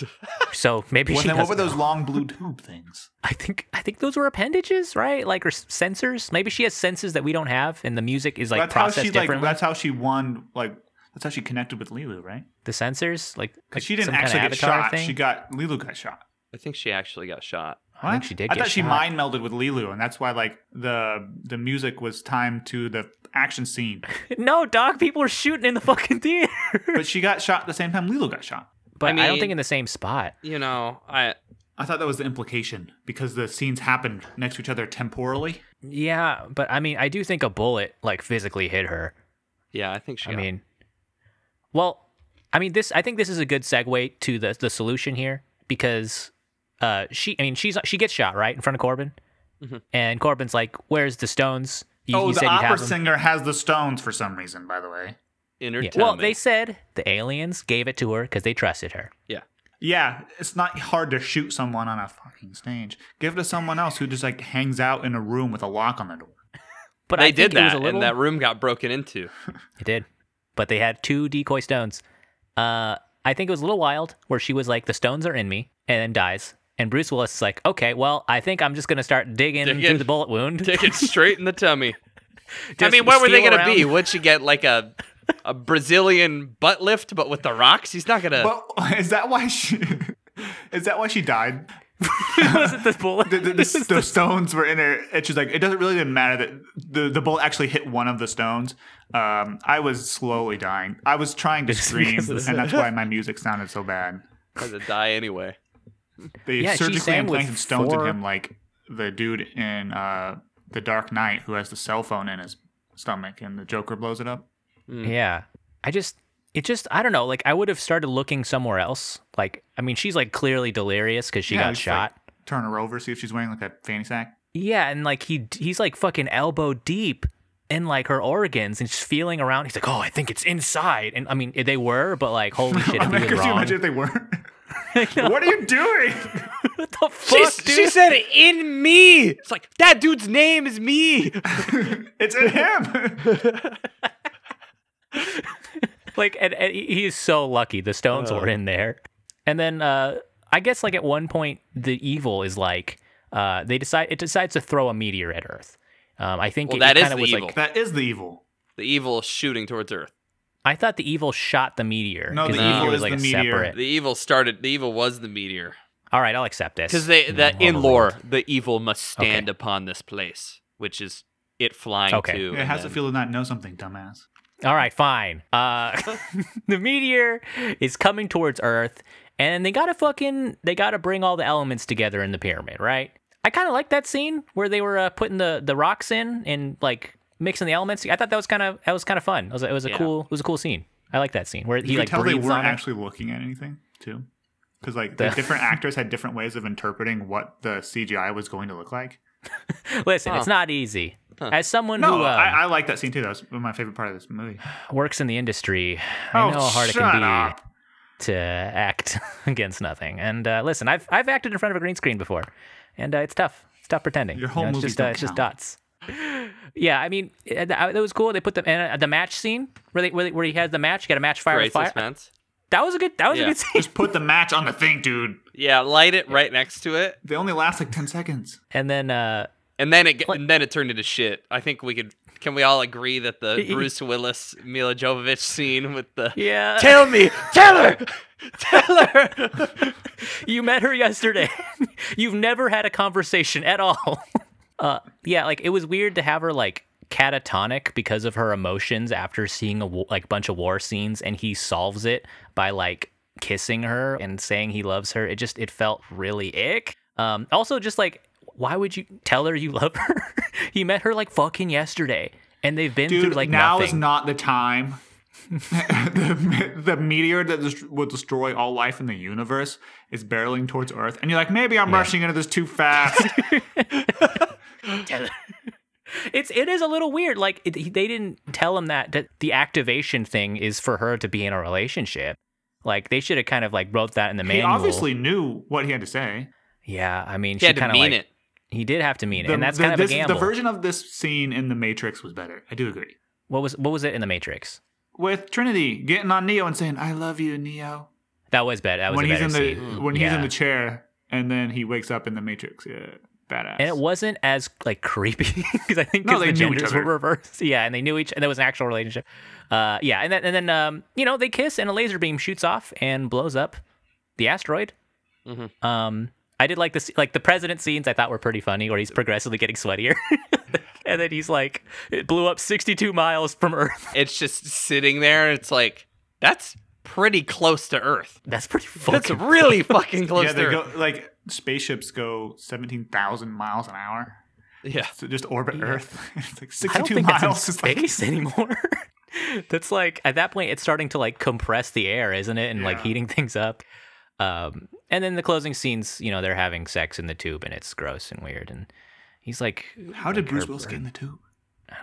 So maybe well, she. Then what were those long blue tube things? I think I think those were appendages, right? Like, or sensors. Maybe she has senses that we don't have, and the music is like that's processed how she, differently. Like, that's how she won. Like that's how she connected with Leeloo, right? The sensors, like, like she didn't actually kind of get shot. Thing. She got Leeloo got shot. I think she actually got shot. What? I think she did. I get thought shot. She mind melded with Leeloo, and that's why like the the music was timed to the action scene. No, dog, people were shooting in the fucking theater. But she got shot at the same time Leeloo got shot. But I, mean, I don't think in the same spot. You know, I I thought that was the implication because the scenes happened next to each other temporally. Yeah, but I mean, I do think a bullet like physically hit her. Yeah, I think she. I got... mean, well, I mean this. I think this is a good segue to the the solution here because uh, she. I mean, she's she gets shot right in front of Corbin, mm-hmm. and Corbin's like, "Where's the stones?" You, oh, you the said opera singer has the stones for some reason. By the way. Yeah. Well, they said the aliens gave it to her because they trusted her. Yeah. Yeah, it's not hard to shoot someone on a fucking stage. Give it to someone else who just like hangs out in a room with a lock on the door. But they I did that, little... and that room got broken into. It did. But they had two decoy stones. Uh, I think it was a little wild where she was like, the stones are in me, and then dies. And Bruce Willis is like, okay, well, I think I'm just going to start digging Dig through the bullet wound. Dig it straight in the tummy. Just I mean, where were they going to be? Would she get like a... a Brazilian butt lift, but with the rocks? He's not gonna... But is that why she... Is that why she died? Was it the bullet? The, the, the, the, the stones were in her, and she's like, it doesn't really didn't matter that the, the bullet actually hit one of the stones. Um, I was slowly dying. I was trying to scream, and that's why my music sounded so bad. I had to die anyway. They yeah, surgically implanted stones four... in him, like the dude in uh, The Dark Knight who has the cell phone in his stomach, and the Joker blows it up. Mm. Yeah, I just, it just, I don't know, like, I would have started looking somewhere else. Like, I mean, she's, like, clearly delirious because she yeah, got shot. Like, turn her over, see if she's wearing, like, that fanny sack. Yeah, and, like, he he's, like, fucking elbow deep in, like, her organs and just feeling around. He's like, oh, I think it's inside. And, I mean, they were, but, like, holy shit, if he was wrong. Could you imagine if they weren't? What are you doing? What the fuck, she, dude? She said, in me. It's like, that dude's name is me. It's in him. Like, and, and he is so lucky the stones oh. were in there. And then uh I guess like at one point the evil is like uh they decide it decides to throw a meteor at Earth. um I think well, it, that it is the was evil. Like, that is the evil the evil shooting towards Earth. I thought the evil shot the meteor. No, the no. evil was like the meteor separate. The evil started the evil was the meteor. All right, I'll accept this because they that in lore the evil must stand okay. upon this place, which is it flying okay. to it has then... a feel to not know something, dumbass. All right, fine. Uh, the meteor is coming towards Earth, and they gotta fucking they gotta bring all the elements together in the pyramid, right? I kind of like that scene where they were uh, putting the, the rocks in and like mixing the elements. I thought that was kind of that was kind of fun. It was, it was a yeah. cool it was a cool scene. I like that scene where he you like. Could tell they weren't actually looking at anything too, because like the, the different actors had different ways of interpreting what the C G I was going to look like. Listen, oh. it's not easy. Huh. As someone no, who... No, uh, I, I like that scene, too. That was my favorite part of this movie. Works in the industry. I oh, know how hard it can be up. to act against nothing. And uh, listen, I've I've acted in front of a green screen before, and uh, it's tough. It's tough pretending. Your whole you know, movie just uh, It's just dots. Yeah, I mean, it, it was cool. They put the, uh, the match scene, where, they, where, they, where he has the match. You got a match, fire, Great fire. Suspense. That was a good That was yeah. a good scene. Just put the match on the thing, dude. Yeah, light it right next to it. They only last like ten seconds. And then... uh And then it and then it turned into shit. I think we could. Can we all agree that the Bruce Willis Mila Jovovich scene with the yeah. Tell me, tell her, tell her. You met her yesterday. You've never had a conversation at all. Uh, yeah, like it was weird to have her like catatonic because of her emotions after seeing a like bunch of war scenes, and he solves it by like kissing her and saying he loves her. It just it felt really ick. Um, also, just like. Why would you tell her you love her? He met her like fucking yesterday, and they've been Dude, through like now nothing. Now is not the time. the, the meteor that will destroy all life in the universe is barreling towards Earth, and you're like, maybe I'm yeah. rushing into this too fast. It's it is a little weird. Like it, they didn't tell him that, that the activation thing is for her to be in a relationship. Like they should have kind of like wrote that in the manual. He obviously knew what he had to say. Yeah, I mean, he she had to mean like, it. He did have to mean it, the, and that's the, kind of this, a gamble. The version of this scene in The Matrix was better. I do agree. What was what was it in The Matrix? With Trinity getting on Neo and saying, I love you, Neo. That was bad. That was when a he's in the scene. when yeah. he's in the chair and then he wakes up in the Matrix. Yeah. Badass. And it wasn't as like creepy because I think no, the genders were reversed. Yeah, and they knew each, and there was an actual relationship. Uh, yeah, and then and then um, you know, they kiss, and a laser beam shoots off and blows up the asteroid. Mm-hmm. Um, I did like this, like the president scenes. I thought were pretty funny, where he's progressively getting sweatier, and then he's like, "It blew up sixty-two miles from Earth." It's just sitting there. It's like that's pretty close to Earth. That's pretty. Fucking that's really close. fucking close. Yeah, to they Earth. go like. Spaceships go seventeen thousand miles an hour. Yeah. So just orbit yeah. Earth. It's like sixty-two miles in space like... anymore. That's like, at that point, it's starting to like compress the air, isn't it? And yeah. like heating things up. Um, and then the closing scenes, you know, they're having sex in the tube and it's gross and weird. And he's like, how like did Bruce Willis get in the tube?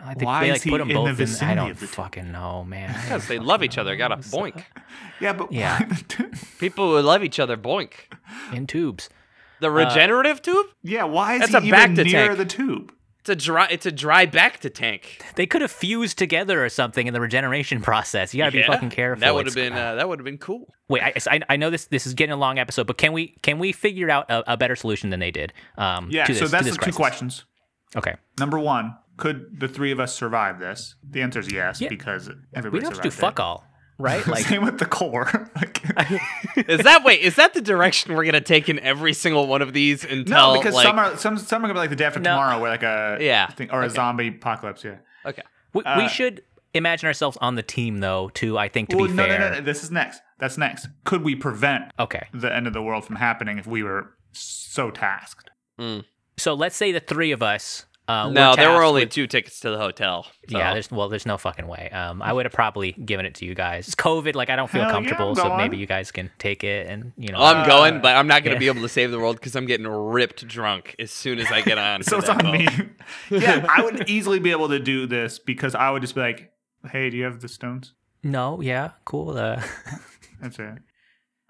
I think Why they like put them both in the vicinity in, I don't of the fucking know, man. Because they love each other. Got a boink. Yeah, but yeah. People who love each other boink. In tubes. The regenerative uh, tube? Yeah, why is That's he even near tank. the tube? It's a dry It's a dry back to tank. They could have fused together or something in the regeneration process. You gotta yeah, be fucking careful. That would have been uh, that would have been cool. Wait, I, I, I know this this is getting a long episode, but can we can we figure out a, a better solution than they did? Um, yeah, to this, so that's to this the crisis. Two questions. Okay. Number one, could the three of us survive this? The answer is yes, yeah. because everybody survived it. We don't have to do fuck all. Right, like same with the core. Like, is that wait? Is that the direction we're gonna take in every single one of these until? No, because like, some are some some are gonna be like the day after no, tomorrow, where like a yeah thing, or okay. a zombie apocalypse. Yeah, okay. We, uh, we should imagine ourselves on the team though, too. I think to well, be no, fair, no, no, no. This is next. That's next. Could we prevent okay the end of the world from happening if we were so tasked? Mm. So let's say the three of us. Uh, no, were there were only with... two tickets to the hotel. So. Yeah, there's well, there's no fucking way. Um, I would have probably given it to you guys. It's COVID, like I don't feel Hell comfortable, yeah, so maybe you guys can take it and you know. Well, I'm uh, going, but I'm not going to yeah. be able to save the world because I'm getting ripped drunk as soon as I get on. So it's on boat. me. Yeah, I would easily be able to do this because I would just be like, "Hey, do you have the stones?" No. Yeah. Cool. Uh... That's it.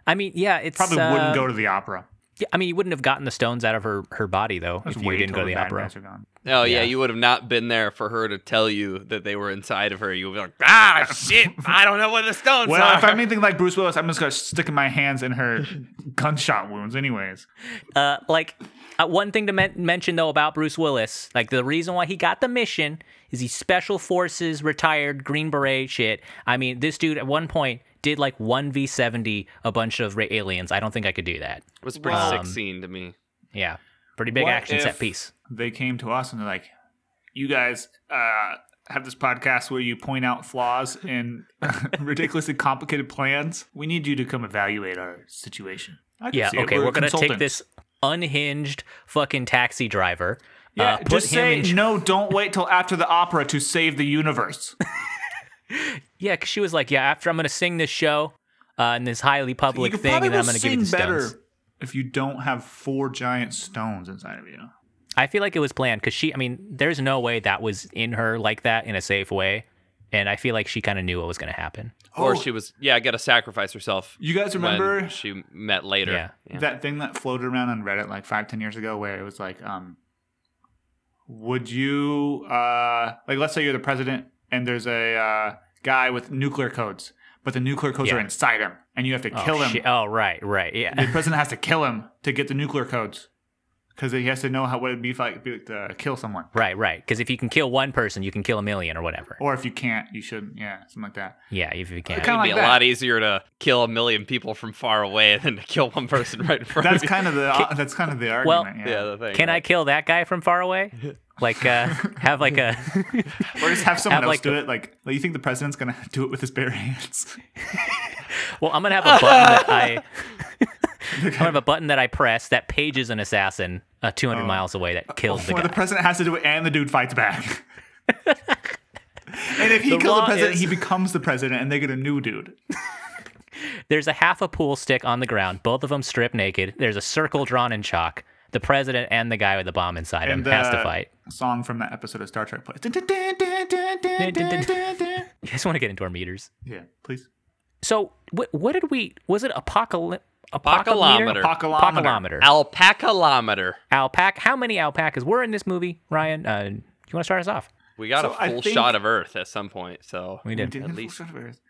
I mean, yeah, it's probably uh... wouldn't go to the opera. Yeah, I mean, you wouldn't have gotten the stones out of her, her body, though, That's if you didn't go to the opera. Oh, yeah, yeah, you would have not been there for her to tell you that they were inside of her. You would be like, ah, shit, I don't know where the stones well, are. Well, if I'm anything like Bruce Willis, I'm just going to stick my hands in her gunshot wounds anyways. Uh, like, uh, one thing to men- mention, though, about Bruce Willis, like, the reason why he got the mission is he's Special Forces, retired, Green Beret shit. I mean, this dude, at one point... did like one v seventy a bunch of aliens. I don't think I could do that. It was a pretty um, sick scene to me. Yeah. Pretty big what action set piece. They came to us and they're like, you guys uh, have this podcast where you point out flaws in ridiculously complicated plans. We need you to come evaluate our situation. I can yeah, see okay. It. We're, we're going to take this unhinged fucking taxi driver. Yeah, uh, put just him say, in no, don't wait till after the opera to save the universe. Yeah, because she was like, yeah, after I'm going to sing this show uh, in this highly public so thing, and I'm going to give you the stones. If you don't have four giant stones inside of you. I feel like it was planned because she, I mean, there's no way that was in her like that in a safe way. And I feel like she kind of knew what was going to happen. Oh. Or she was, yeah, got to sacrifice herself. You guys remember? She met later. Yeah. Yeah. That thing that floated around on Reddit like five, ten years ago where it was like, um, would you, uh, like, let's say you're the president. And there's a uh, guy with nuclear codes, but the nuclear codes yeah. are inside him, and you have to kill oh, him. Shit. Oh, right, right, yeah. The president has to kill him to get the nuclear codes, because he has to know how what it'd be if I could uh, kill someone. Right, right. Because if you can kill one person, you can kill a million or whatever. Or if you can't, you shouldn't. Yeah, something like that. Yeah, if you can't, it'd like be that. a lot easier to kill a million people from far away than to kill one person right in front. That's of you. kind of the can, that's kind of the argument. Well, yeah, the thing. Can right? I kill that guy from far away? Like, uh, have like a... or just have someone have else like do a, it. Like, like, you think the president's going to do it with his bare hands? Well, I'm going to have a button that I... I'm going to have a button that I press that pages an assassin uh, two hundred oh. miles away that kills the guy. Or the president has to do it and the dude fights back. And if he the kills the president, is... he becomes the president and they get a new dude. There's a half a pool stick on the ground. Both of them strip naked. There's a circle drawn in chalk. The president and the guy with the bomb inside and him the has to fight. Song from that episode of Star Trek plays. You guys want to get into our meters? Yeah, please. So, what, what did we? Was it apocalypse? Apocalometer. Apocalometer. Alpacalometer. Alpaca. How many alpacas were in this movie, Ryan? Uh, you want to start us off? We got so a full shot of Earth at some point, so we did. We did at least. A full shot of Earth.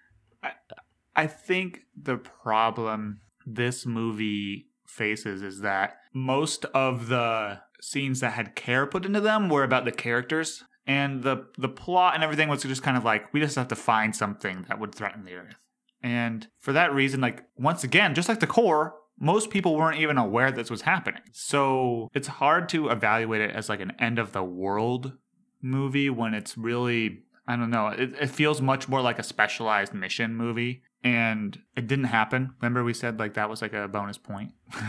I, I think the problem this movie faces is that most of the scenes that had care put into them were about the characters, and the the plot and everything was just kind of like, we just have to find something that would threaten the Earth. And for that reason, like, once again, just like the core, most people weren't even aware this was happening. So it's hard to evaluate it as like an end of the world movie when it's really, I don't know, it, it feels much more like a specialized mission movie. And it didn't happen. Remember we said like that was like a bonus point. Like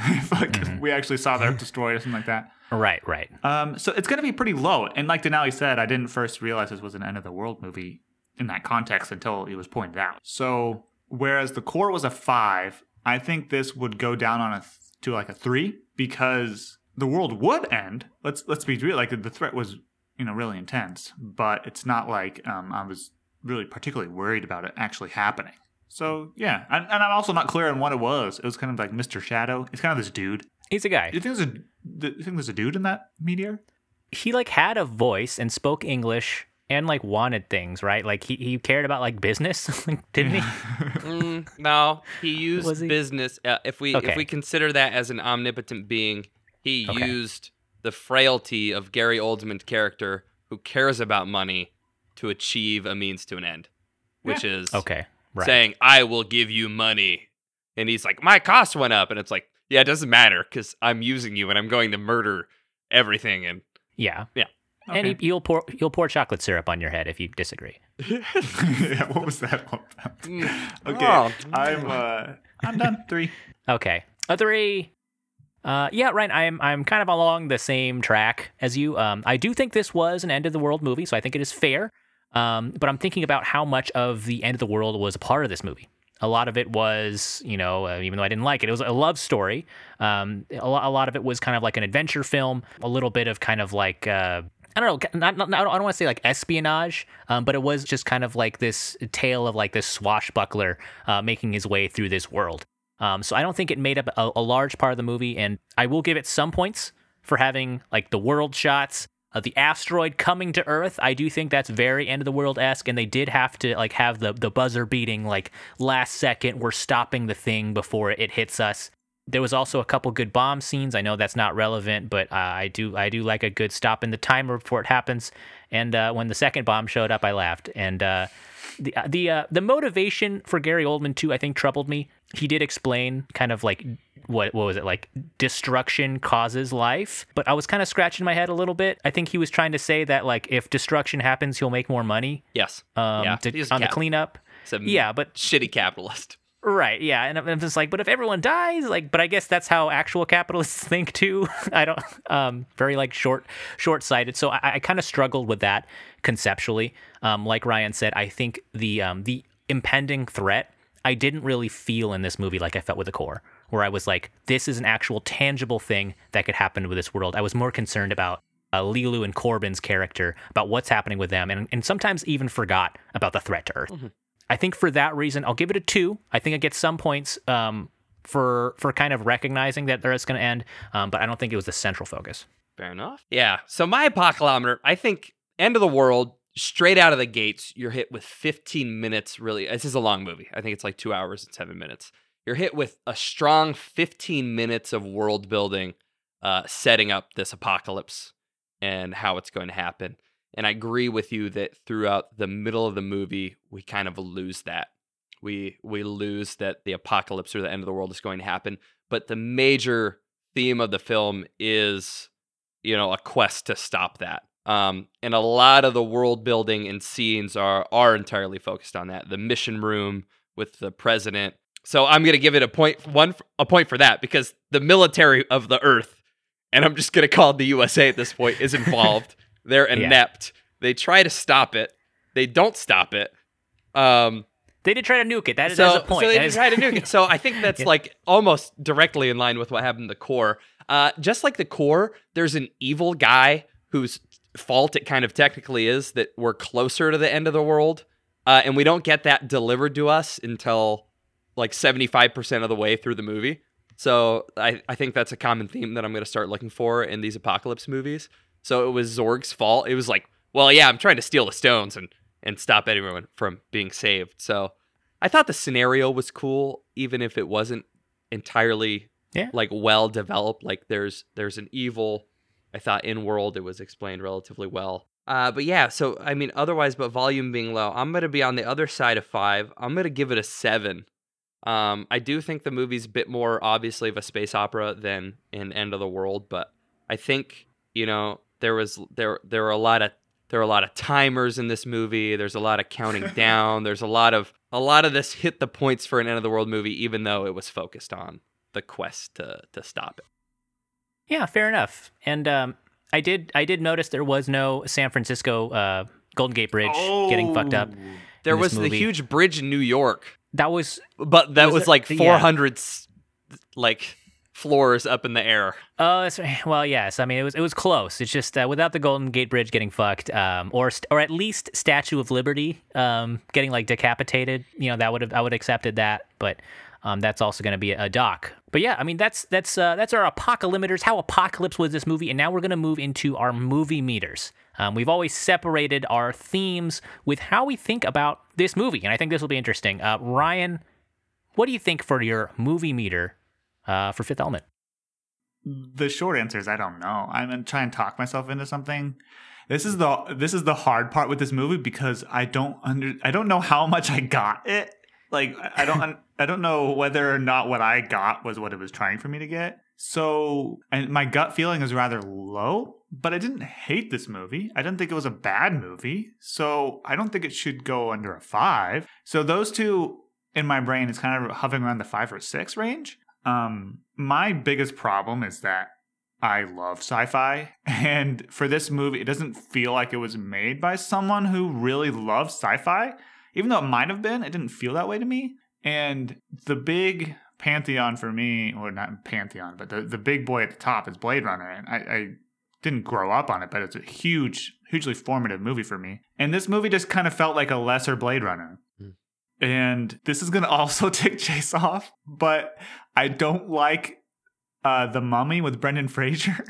mm-hmm. We actually saw the Earth destroyed or something like that. Right, right. Um, so it's going to be pretty low. And like Denali said, I didn't first realize this was an end of the world movie in that context until it was pointed out. So whereas the core was a five, I think this would go down on a th- to like a three because the world would end. Let's let's be real. Like the threat was, you know, really intense, but it's not like um, I was really particularly worried about it actually happening. So yeah, and, and I'm also not clear on what it was. It was kind of like Mister Shadow. It's kind of this dude. He's a guy. Do you think there's a do you think there's a dude in that meteor? He like had a voice and spoke English. And, like, wanted things, right? Like, he, he cared about, like, business, like, didn't yeah. he? mm, no, he used he? business. Uh, if we okay. if we consider that as an omnipotent being, he okay. used the frailty of Gary Oldman's character, who cares about money, to achieve a means to an end, which yeah. is okay. right. saying, I will give you money. And he's like, my cost went up. And it's like, yeah, it doesn't matter, because I'm using you, and I'm going to murder everything. And yeah. Yeah. Okay. And you'll pour you'll pour chocolate syrup on your head if you disagree. Yeah, what was that all about? Okay, oh. I'm uh, I'm done. Three. Okay, a three. Uh, yeah, Ryan, I'm I'm kind of along the same track as you. Um, I do think this was an end of the world movie, so I think it is fair. Um, but I'm thinking about how much of the end of the world was a part of this movie. A lot of it was, you know, uh, even though I didn't like it, it was a love story. Um, a lot a lot of it was kind of like an adventure film. A little bit of kind of like. Uh, I don't know, not, not, I don't want to say like espionage, um, but it was just kind of like this tale of like this swashbuckler uh, making his way through this world. Um, so I don't think it made up a, a large part of the movie, and I will give it some points for having like the world shots of the asteroid coming to Earth. I do think that's very end of the world-esque, and they did have to like have the, the buzzer beating like last second, we're stopping the thing before it hits us. There was also a couple good bomb scenes. I know that's not relevant, but uh, I do I do like a good stop in the timer before it happens. And uh, when the second bomb showed up, I laughed. And uh, the the uh, the motivation for Gary Oldman too, I think, troubled me. He did explain kind of like what what was it like destruction causes life, but I was kind of scratching my head a little bit. I think he was trying to say that like if destruction happens, he'll make more money. Yes. Um, yeah. to, on cap- the cleanup. Yeah, but shitty capitalist. Right, yeah, and I'm just like, but if everyone dies, like, but I guess that's how actual capitalists think too. I don't, um, very like short, short-sighted. So I, I kind of struggled with that conceptually. Um, like Ryan said, I think the um, the impending threat I didn't really feel in this movie like I felt with the core, where I was like, this is an actual tangible thing that could happen with this world. I was more concerned about uh, Leeloo and Corbin's character, about what's happening with them, and and sometimes even forgot about the threat to Earth. Mm-hmm. I think for that reason, I'll give it a two. I think I get some points um, for for kind of recognizing that the Earth's going to end, um, but I don't think it was the central focus. Fair enough. Yeah. So my apocalometer, I think end of the world, straight out of the gates, you're hit with fifteen minutes, really. This is a long movie. I think it's like two hours and seven minutes. You're hit with a strong fifteen minutes of world building, uh, setting up this apocalypse and how it's going to happen. And I agree with you that throughout the middle of the movie, we kind of lose that. We we lose that the apocalypse or the end of the world is going to happen. But the major theme of the film is, you know, a quest to stop that. Um, and a lot of the world building and scenes are are entirely focused on that. The mission room with the president. So I'm going to give it a point one a point for that, because the military of the Earth, and I'm just going to call it the U S A at this point, is involved. They're inept. Yeah. They try to stop it. They don't stop it. Um, they did try to nuke it. That is, so, that is a point. So they that did is... try to nuke it. So I think that's yeah. like almost directly in line with what happened in the core. Uh, just like the core, there's an evil guy whose fault it kind of technically is that we're closer to the end of the world. Uh, and we don't get that delivered to us until like seventy-five percent of the way through the movie. So I, I think that's a common theme that I'm going to start looking for in these apocalypse movies. So it was Zorg's fault. It was like, well, yeah, I'm trying to steal the stones and, and stop everyone from being saved. So I thought the scenario was cool, even if it wasn't entirely yeah. like well developed. Like there's there's an evil. I thought in world it was explained relatively well. Uh, but yeah, so I mean, otherwise, but volume being low, I'm gonna be on the other side of five. I'm gonna give it a seven. Um, I do think the movie's a bit more obviously of a space opera than an End of the World, but I think you know there was there there were a lot of there were a lot of timers in this movie. There's a lot of counting down. There's a lot of a lot of this hit the points for an End of the World movie, even though it was focused on the quest to to stop it. Yeah, fair enough. And um, I did I did notice there was no San Francisco uh, Golden Gate Bridge oh, getting fucked up. There was movie. the huge bridge in New York. That was, but that was, was there, like four hundred yeah. like floors up in the air. Oh, that's, well, yes. I mean, it was it was close. It's just uh, without the Golden Gate Bridge getting fucked, um, or st- or at least Statue of Liberty um, getting like decapitated. You know, that would have I would have accepted that, but. Um, that's also going to be a doc. But yeah, I mean, that's that's uh, that's our apocalymeters. How apocalypse was this movie? And now we're going to move into our movie meters. Um, we've always separated our themes with how we think about this movie. And I think this will be interesting. Uh, Ryan, what do you think for your movie meter uh, for Fifth Element? The short answer is I don't know. I'm going to try and talk myself into something. This is the this is the hard part with this movie because I don't under I don't know how much I got it. Like, I don't I don't know whether or not what I got was what it was trying for me to get. So, and my gut feeling is rather low, but I didn't hate this movie. I didn't think it was a bad movie. So I don't think it should go under a five. So those two in my brain is kind of hovering around the five or six range. Um, my biggest problem is that I love sci-fi. And for this movie, it doesn't feel like it was made by someone who really loves sci-fi. Even though it might have been, it didn't feel that way to me. And the big pantheon for me, or not pantheon, but the, the big boy at the top is Blade Runner. And I, I didn't grow up on it, but it's a huge, hugely formative movie for me. And this movie just kind of felt like a lesser Blade Runner. Mm. And this is going to also tick Jace off, but I don't like uh, The Mummy with Brendan Fraser.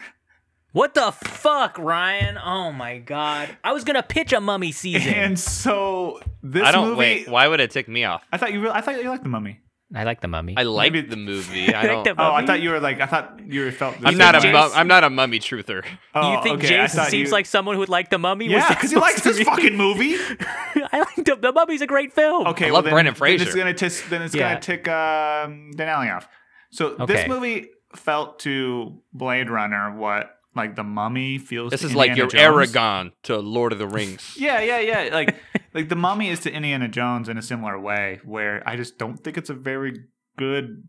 What the fuck, Ryan? Oh my god! I was gonna pitch a Mummy season, and so this I don't movie, wait. Why would it tick me off? I thought you. Really, I thought you liked The Mummy. I like The Mummy. I liked Maybe. the movie. I don't. Oh, I thought you were like. I thought you were felt. I'm not a. Mum, I'm not a Mummy truther. Oh, you think okay, Jason seems you... like someone who would like The Mummy? Yeah, because he likes this fucking movie. I like the, the Mummy's a great film. Okay, I well, love then, Brendan Fraser. Then it's gonna tick. Then it's yeah. gonna tick um, Denali off. So okay. This movie felt to Blade Runner what. Like The Mummy feels. This to is Indiana like your Jones. Aragon to Lord of the Rings. yeah, yeah, yeah. Like, like The Mummy is to Indiana Jones in a similar way, where I just don't think it's a very good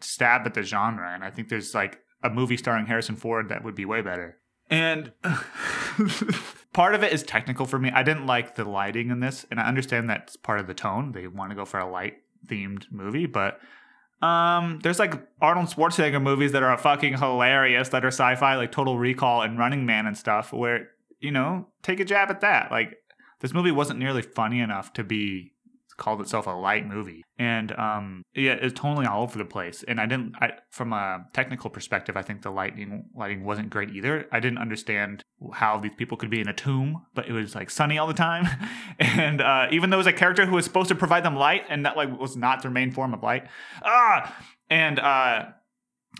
stab at the genre, and I think there's like a movie starring Harrison Ford that would be way better. And part of it is technical for me. I didn't like the lighting in this, and I understand that's part of the tone. They want to go for a light themed movie, but. Um, there's like Arnold Schwarzenegger movies that are fucking hilarious that are sci-fi, like Total Recall and Running Man and stuff, where, you know, take a jab at that. Like, this movie wasn't nearly funny enough to be called itself a light movie. And, um, yeah, it's totally all over the place. And I didn't, I, from a technical perspective, I think the lighting, lighting wasn't great either. I didn't understand how these people could be in a tomb, but it was like sunny all the time. And, uh, even though it was a character who was supposed to provide them light and that like was not their main form of light. Ah! And, uh,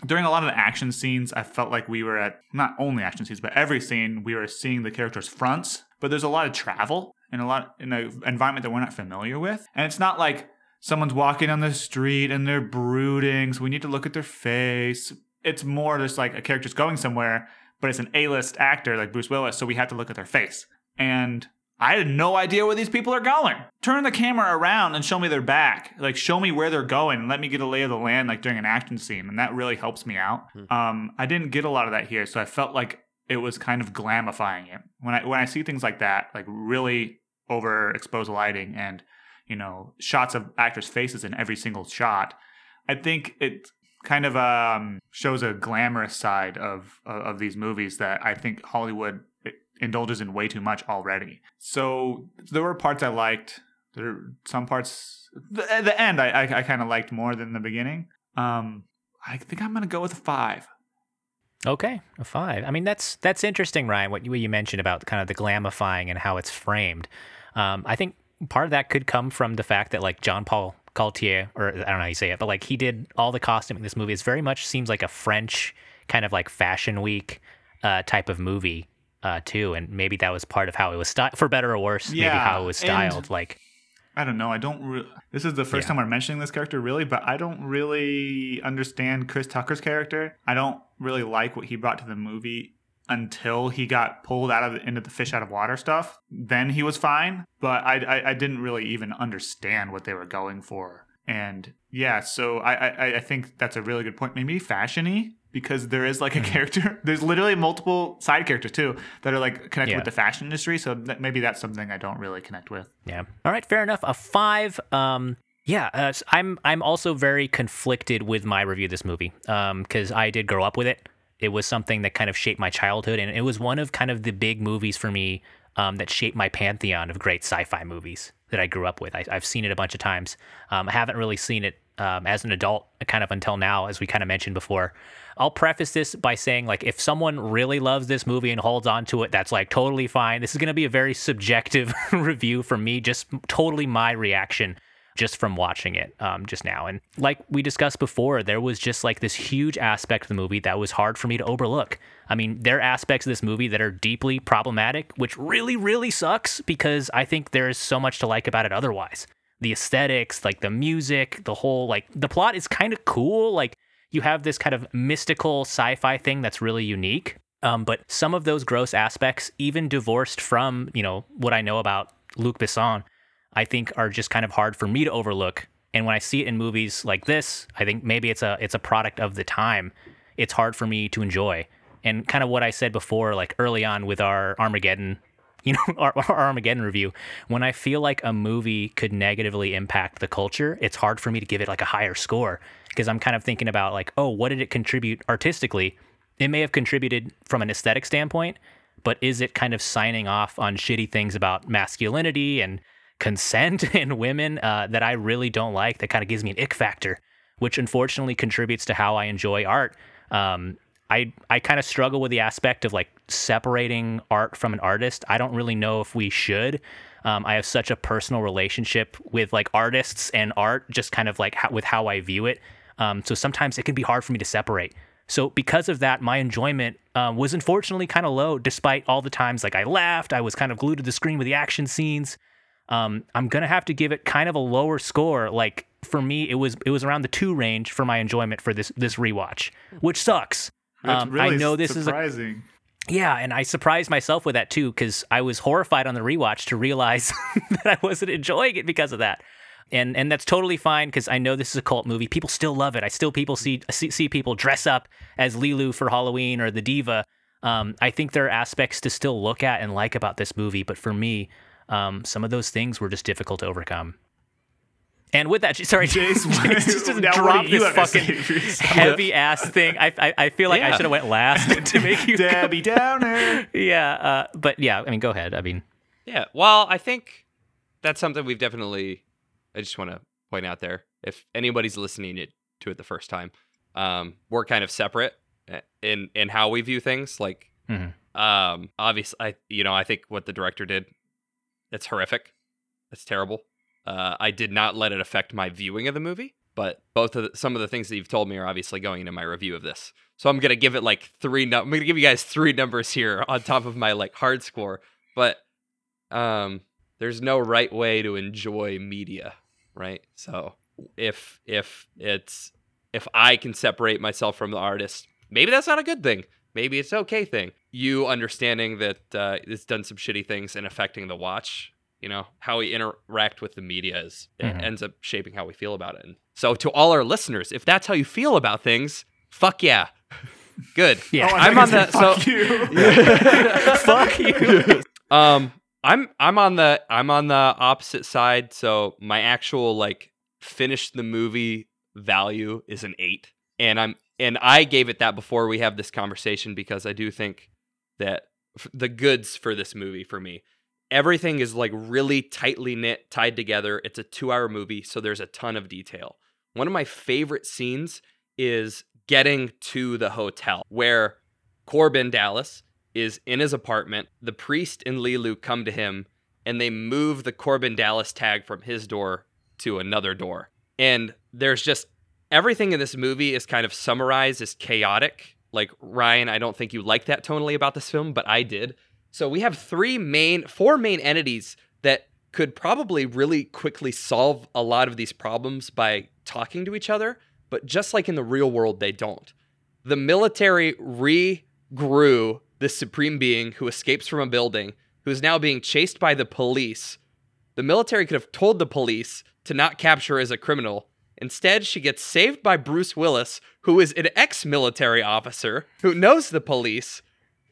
during a lot of the action scenes, I felt like we were at not only action scenes, but every scene we were seeing the characters' fronts, but there's a lot of travel. In a lot in an environment that we're not familiar with. And it's not like someone's walking on the street and they're brooding, so we need to look at their face. It's more just like a character's going somewhere, but it's an A-list actor like Bruce Willis, so we have to look at their face. And I had no idea where these people are going. Turn the camera around and show me their back. Like, show me where they're going and let me get a lay of the land like during an action scene. And that really helps me out. Mm-hmm. Um, I didn't get a lot of that here, so I felt like it was kind of glamifying it. When I when I see things like that, like really... overexposed lighting and, you know, shots of actors' faces in every single shot. I think it kind of um, shows a glamorous side of of these movies that I think Hollywood indulges in way too much already. So there were parts I liked. There were some parts. The, the end I I, I kind of liked more than the beginning. Um, I think I'm gonna go with a five. Okay, a five. I mean, that's that's interesting, Ryan, what you, what you mentioned about kind of the glamifying and how it's framed. Um, I think part of that could come from the fact that like Jean-Paul Gaultier, or I don't know how you say it, but like he did all the costume in this movie. It's very much seems like a French kind of like fashion week uh, type of movie uh, too. And maybe that was part of how it was styled, for better or worse, yeah, maybe how it was styled. Like, I don't know. I don't. Re- this is the first yeah. time we're mentioning this character, really, but I don't really understand Chris Tucker's character. I don't really like what he brought to the movie until he got pulled out of the, into the fish out of water stuff. Then he was fine, but I, I, I didn't really even understand what they were going for. And yeah, so I, I, I think that's a really good point. Maybe fashion-y, because there is like a character. There's literally multiple side characters too that are like connected yeah. with the fashion industry. So that, maybe that's something I don't really connect with. Yeah. All right. Fair enough. A five. Um, yeah. Uh, I'm I'm also very conflicted with my review of this movie because um, I did grow up with it. It was something that kind of shaped my childhood, and it was one of kind of the big movies for me um, that shaped my pantheon of great sci-fi movies that I grew up with. I, I've seen it a bunch of times. Um, I haven't really seen it um, as an adult, kind of until now, as we kind of mentioned before. I'll preface this by saying, like, if someone really loves this movie and holds on to it, that's like totally fine. This is going to be a very subjective review from me, just totally my reaction just from watching it um, just now. And like we discussed before, there was just like this huge aspect of the movie that was hard for me to overlook. I mean, there are aspects of this movie that are deeply problematic, which really, really sucks because I think there is so much to like about it otherwise. The aesthetics, like the music, the whole, like the plot is kind of cool. Like you have this kind of mystical sci-fi thing that's really unique. Um, but some of those gross aspects, even divorced from, you know, what I know about Luc Besson, I think are just kind of hard for me to overlook. And when I see it in movies like this, I think maybe it's a it's a product of the time. It's hard for me to enjoy. And kind of what I said before, like early on with our Armageddon, you know, our, our Armageddon review, when I feel like a movie could negatively impact the culture, it's hard for me to give it like a higher score because I'm kind of thinking about like, oh, what did it contribute artistically? It may have contributed from an aesthetic standpoint, but is it kind of signing off on shitty things about masculinity and consent in women uh, that I really don't like, that kind of gives me an ick factor, which unfortunately contributes to how I enjoy art. Um, I, I kind of struggle with the aspect of like separating art from an artist. I don't really know if we should. Um, I have such a personal relationship with like artists and art, just kind of like how, with how I view it. Um, so sometimes it can be hard for me to separate. So because of that, my enjoyment uh, was unfortunately kind of low, despite all the times like I laughed, I was kind of glued to the screen with the action scenes. Um, I'm going to have to give it kind of a lower score. Like for me, it was, it was around the two range for my enjoyment for this, this rewatch, which sucks. Um, really I know this surprising. is a, yeah. And I surprised myself with that too, because I was horrified on the rewatch to realize that I wasn't enjoying it because of that. And, and that's totally fine. Because I know this is a cult movie. People still love it. I still, people see, see, see people dress up as Leeloo for Halloween or the diva. Um, I think there are aspects to still look at and like about this movie, but for me, Um, some of those things were just difficult to overcome. And with that, sorry, Jace, Jace just dropped this fucking heavy ass thing. I, I, I feel like yeah. I should have went last to make you Debbie go. Downer. Yeah, uh, but yeah, I mean, go ahead. I mean, yeah. Well, I think that's something we've definitely. I just want to point out there, if anybody's listening it, to it the first time, um, we're kind of separate in in how we view things. Like, mm-hmm. um, obviously, I you know, I think what the director did. It's horrific. It's terrible. Uh, I did not let it affect my viewing of the movie, but both of the, some of the things that you've told me are obviously going into my review of this. So I'm gonna give it like three. No- I'm gonna give you guys three numbers here on top of my like hard score. But um, there's no right way to enjoy media, right? So if if it's if I can separate myself from the artist, maybe that's not a good thing. Maybe it's an okay thing. You understanding that uh, it's done some shitty things and affecting the watch, you know, how we interact with the media is, mm-hmm. it ends up shaping how we feel about it. And so to all our listeners, if that's how you feel about things, fuck yeah. Good. Yeah. Oh, I'm on the fuck so, you. Fuck you. Um I'm I'm on the I'm on the opposite side, so my actual like finish the movie value is an eight. And I'm And I gave it that before we have this conversation because I do think that f- the goods for this movie for me, everything is like really tightly knit, tied together. It's a two-hour movie, so there's a ton of detail. One of my favorite scenes is getting to the hotel where Corbin Dallas is in his apartment. The priest and Leeloo come to him, and they move the Corbin Dallas tag from his door to another door. And there's just everything in this movie is kind of summarized as chaotic. Like, Ryan, I don't think you like that tonally about this film, but I did. So we have three main, four main entities that could probably really quickly solve a lot of these problems by talking to each other, but just like in the real world, they don't. The military regrew this supreme being who escapes from a building, who is now being chased by the police. The military could have told the police to not capture her as a criminal. Instead, she gets saved by Bruce Willis, who is an ex-military officer who knows the police.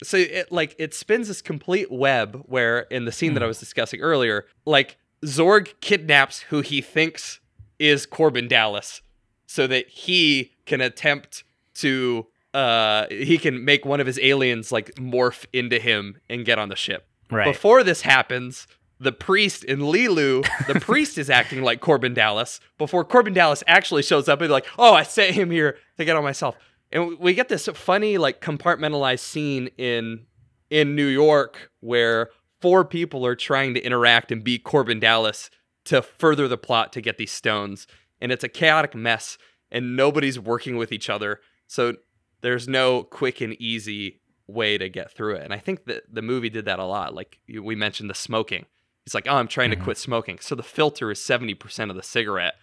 So it like it spins this complete web where in the scene that I was discussing earlier, like Zorg kidnaps who he thinks is Corbin Dallas so that he can attempt to uh, he can make one of his aliens like morph into him and get on the ship. Right. Before this happens, the priest in Leeloo, the priest is acting like Corbin Dallas before Corbin Dallas actually shows up and like, oh, I sent him here to get on myself. And we get this funny, like, compartmentalized scene in in New York where four people are trying to interact and be Corbin Dallas to further the plot to get these stones. And it's a chaotic mess, and nobody's working with each other. So there's no quick and easy way to get through it. And I think that the movie did that a lot. Like, we mentioned the smoking. It's like, oh, I'm trying to quit smoking. So the filter is seventy percent of the cigarette.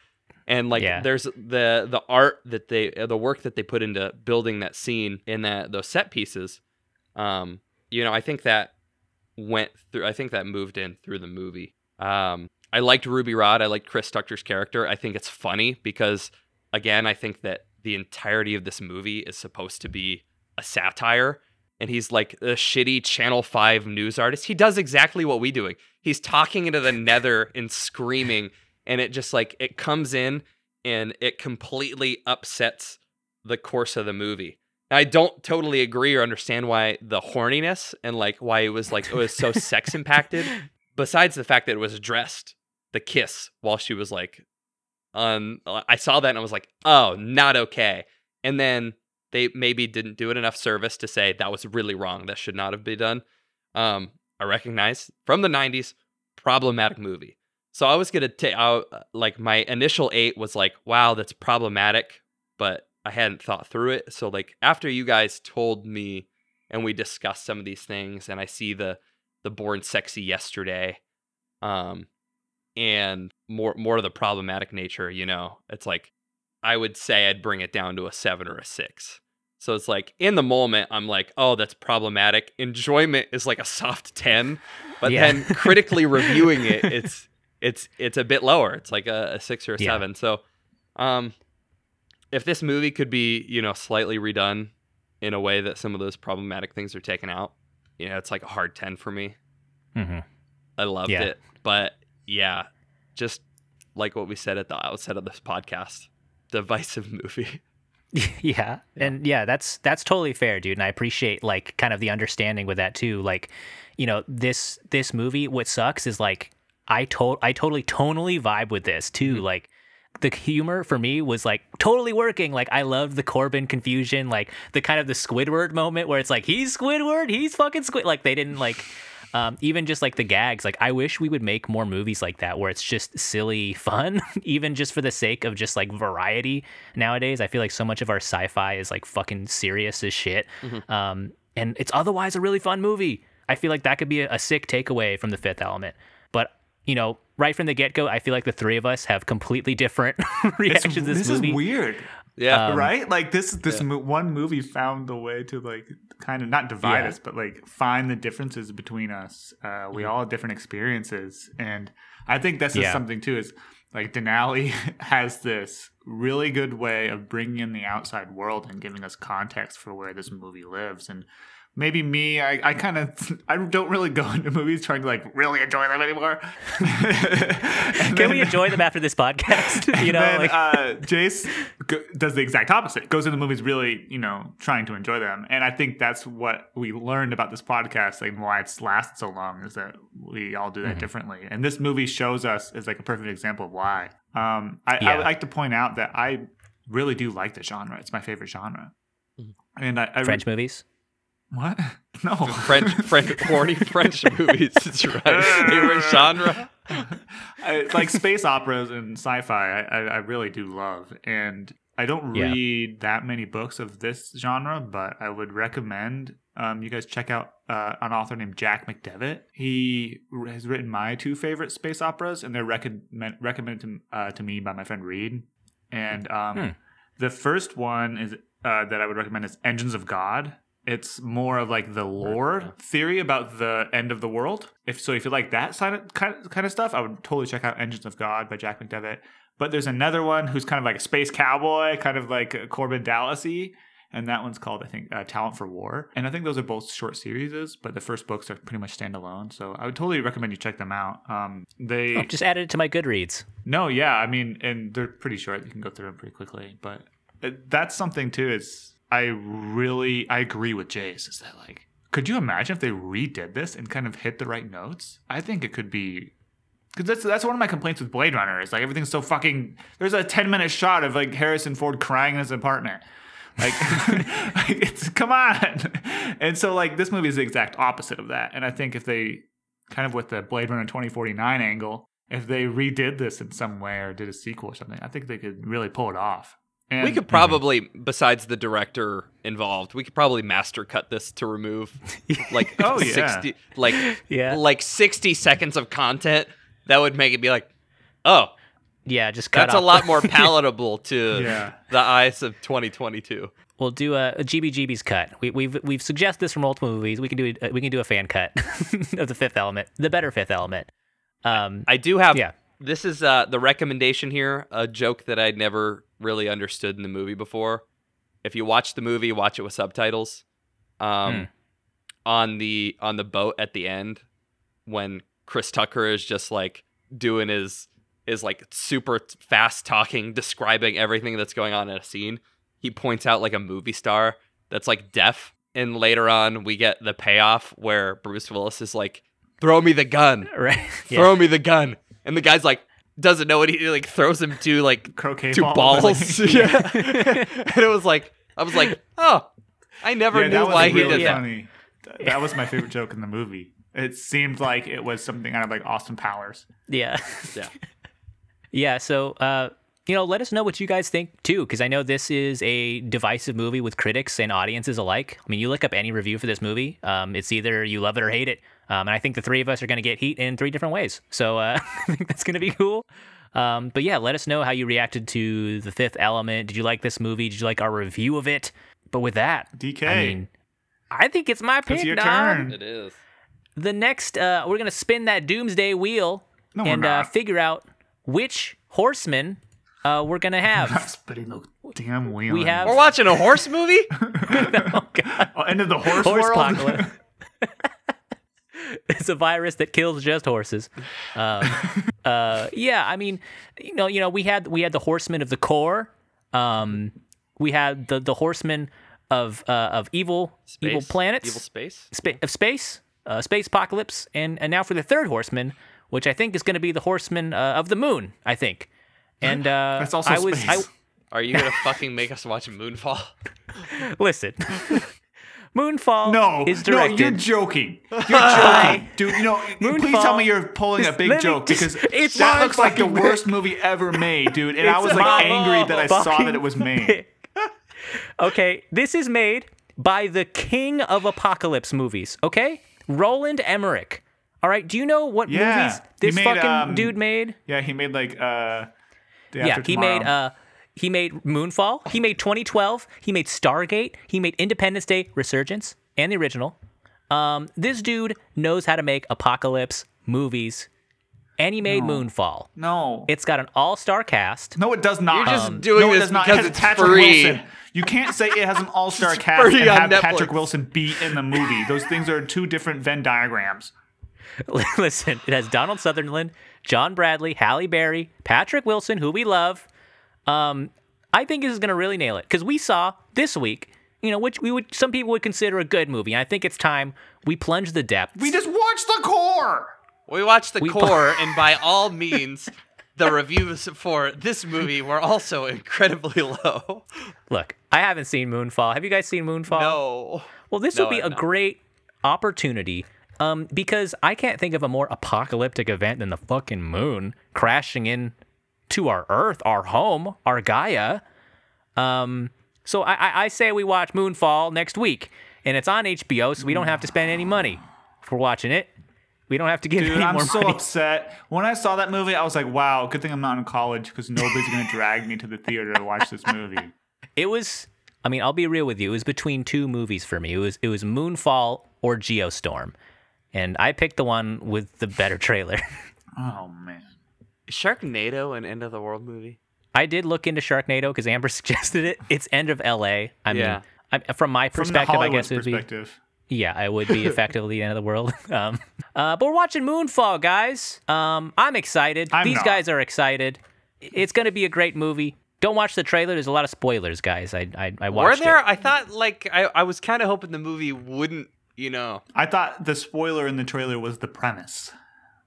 And like, yeah. there's the the art that they, the work that they put into building that scene and that those set pieces, um, you know, I think that went through. I think that moved in through the movie. Um, I liked Ruby Rod. I liked Chris Tucker's character. I think it's funny because, again, I think that the entirety of this movie is supposed to be a satire, and he's like a shitty Channel five news artist. He does exactly what we're doing. He's talking into the nether and screaming. And it just like it comes in and it completely upsets the course of the movie. Now, I don't totally agree or understand why the horniness and like why it was like it was so sex impacted. Besides the fact that it was addressed, the kiss while she was like, um, I saw that and I was like, oh, not okay. And then they maybe didn't do it enough service to say that was really wrong. That should not have been done. Um, I recognize from the nineties, problematic movie. So I was going to take out, like, my initial eight was like, wow, that's problematic, but I hadn't thought through it. So like after you guys told me and we discussed some of these things and I see the, the Born Sexy yesterday, um, and more, more of the problematic nature, you know, it's like, I would say I'd bring it down to a seven or a six. So it's like in the moment, I'm like, oh, that's problematic. Enjoyment is like a soft ten, but yeah. then critically reviewing it, it's, It's it's a bit lower. It's like a, a six or a yeah. seven. So, um, if this movie could be, you know, slightly redone in a way that some of those problematic things are taken out, you know, it's like a hard ten for me. Mm-hmm. I loved yeah. it, but yeah, just like what we said at the outset of this podcast, divisive movie. yeah. yeah, and yeah, that's that's totally fair, dude. And I appreciate like kind of the understanding with that too. Like, you know, this this movie. What sucks is like. I to- I totally tonally vibe with this too. Mm-hmm. Like the humor for me was like totally working. Like I loved the Corbin confusion, like the kind of the Squidward moment where it's like, he's Squidward, he's fucking Squid. Like they didn't like, um, even just like the gags. Like I wish we would make more movies like that where it's just silly fun, even just for the sake of just like variety. Nowadays, I feel like so much of our sci-fi is like fucking serious as shit. Mm-hmm. Um, and it's otherwise a really fun movie. I feel like that could be a, a sick takeaway from The Fifth Element, but you know, right from the get-go, I feel like the three of us have completely different reactions to this, this movie. This is weird. Yeah. Um, right? Like, this this yeah. mo- one movie found the way to, like, kind of not divide yeah. us, but, like, find the differences between us. Uh, we yeah. all have different experiences. And I think this is yeah. something, too, is, like, Denali has this really good way of bringing in the outside world and giving us context for where this movie lives. And maybe me, I, I kind of, I don't really go into movies trying to like really enjoy them anymore. Can then, we enjoy them after this podcast? You know, then, like... uh, Jace go, does the exact opposite. Goes into movies really, you know, trying to enjoy them. And I think that's what we learned about this podcast and like why it's lasted so long is that we all do that mm-hmm. differently. And this movie shows us is like a perfect example of why. Um, I, yeah. I would like to point out that I really do like the genre. It's my favorite genre. Mm-hmm. And I, I French re- movies. What? No. French, French, horny French movies. It's right. Favorite genre. It's like space operas and sci-fi. I, I really do love, and I don't read yeah. that many books of this genre, but I would recommend um, you guys check out uh, an author named Jack McDevitt. He has written my two favorite space operas, and they're recommend, recommended to, uh, to me by my friend Reed. And um, hmm. the first one is uh, that I would recommend is Engines of God. It's more of like the lore theory about the end of the world. If so, if you like that kind of, kind of stuff, I would totally check out Engines of God by Jack McDevitt. But there's another one who's kind of like a space cowboy, kind of like Corbin Dallas-y. And that one's called, I think, uh, Talent for War. And I think those are both short series, but the first books are pretty much standalone. So I would totally recommend you check them out. Um, they oh, just added it to my Goodreads. No, yeah. I mean, and they're pretty short. You can go through them pretty quickly. But that's something, too, is... I really, I agree with Jace. Is that like, could you imagine if they redid this and kind of hit the right notes? I think it could be, because that's that's one of my complaints with Blade Runner. Is like everything's so fucking. There's a ten minute shot of like Harrison Ford crying in his apartment. Like, like it's come on. And so like this movie is the exact opposite of that. And I think if they kind of with the Blade Runner twenty forty-nine angle, if they redid this in some way or did a sequel or something, I think they could really pull it off. And, we could probably, mm-hmm. besides the director involved, we could probably master cut this to remove like oh, sixty, yeah. like yeah. like sixty seconds of content. That would make it be like, oh, yeah, just cut. That's off. A lot more palatable to yeah. the eyes of twenty twenty-two. We'll do a, a G B G B's cut. We, we've we've suggested this for multiple movies. We can do a, we can do a fan cut of the Fifth Element, the better Fifth Element. Um, I do have. Yeah. This is uh, the recommendation here, a joke that I'd never really understood in the movie before. If you watch the movie, watch it with subtitles. Um, hmm. On the on the boat at the end, when Chris Tucker is just like doing his is like super fast talking, describing everything that's going on in a scene. He points out like a movie star that's like deaf, and later on we get the payoff where Bruce Willis is like, "Throw me the gun, right? yeah. Throw me the gun." And the guy's like, doesn't know what he like throws him to like croquet two ball. balls. yeah. And it was like, I was like, oh, I never yeah, knew why really he did funny. that. That was my favorite joke in the movie. It seemed like it was something out of like Austin Powers. Yeah. Yeah. yeah. So, uh, you know, let us know what you guys think too, because I know this is a divisive movie with critics and audiences alike. I mean, you look up any review for this movie, um, it's either you love it or hate it. Um, and I think the three of us are going to get heat in three different ways. So uh, I think that's going to be cool. Um, but yeah, let us know how you reacted to The Fifth Element. Did you like this movie? Did you like our review of it? But with that, D K, I mean, I think it's my pick. It's your turn. It is. The next, uh, we're going to spin that doomsday wheel no, and uh, figure out which horseman... Uh, we're gonna have. We're not spitting no damn wheel. We have. We're watching a horse movie. Oh God! Oh, end of the horse, horse world. It's a virus that kills just horses. Um, uh, yeah, I mean, you know, you know, we had we had the horsemen of the core. Um, we had the the horsemen of uh, of evil space. evil planets, evil space spa- of space, uh, space apocalypse, and and now for the third horseman, which I think is going to be the horseman uh, of the moon. I think. And uh, That's also I was. I, Are you gonna fucking make us watch Moonfall? Listen, Moonfall. No, is directed. No, you're joking. You're joking, dude. No, Moonfall, please tell me you're pulling a big joke just, because it's that looks like the worst movie ever made, dude. And I was like angry that I saw that it was made. Okay, this is made by the king of apocalypse movies. Okay, Roland Emmerich. All right, do you know what yeah. movies this made, fucking um, dude made? Yeah, he made like. Uh, Yeah, he tomorrow. made uh, he made Moonfall. He made twenty twelve. He made Stargate. He made Independence Day Resurgence and the original. Um, this dude knows how to make apocalypse movies, and he made no. Moonfall. No, it's got an all-star cast. No, it does not. You're just um, doing no, it this because it's Patrick free. Wilson. You can't say it has an all-star cast and have Netflix. Patrick Wilson be in the movie. Those things are two different Venn diagrams. Listen, it has Donald Sutherland, John Bradley, Halle Berry, Patrick Wilson, who we love. Um, I think this is going to really nail it because we saw this week, you know, which we would some people would consider a good movie. And I think it's time we plunge the depths. We just watched the core. We watched the we core, pl- and by all means, the reviews for this movie were also incredibly low. Look, I haven't seen Moonfall. Have you guys seen Moonfall? No. Well, this no, would be a not. great opportunity. Um, because I can't think of a more apocalyptic event than the fucking moon crashing in to our Earth, our home, our Gaia. Um, so I, I, I say we watch Moonfall next week, and it's on H B O, so we don't have to spend any money for watching it. We don't have to give Dude, any I'm more so money. Upset. When I saw that movie, I was like, wow, good thing I'm not in college, because nobody's going to drag me to the theater to watch this movie. It was, I mean, I'll be real with you. It was between two movies for me. It was it was Moonfall or Geostorm. And I picked the one with the better trailer. Oh, man. Sharknado, an end of the world movie? I did look into Sharknado because Amber suggested it. It's End of L A. I yeah. mean, I, from my perspective, from I guess it would be. Yeah, it would be effectively the end of the world. Um, uh, but we're watching Moonfall, guys. Um, I'm excited. I'm These not. guys are excited. It's going to be a great movie. Don't watch the trailer. There's a lot of spoilers, guys. I I, I watched Were there? It. I thought, like, I, I was kind of hoping the movie wouldn't. You know, I thought the spoiler in the trailer was the premise,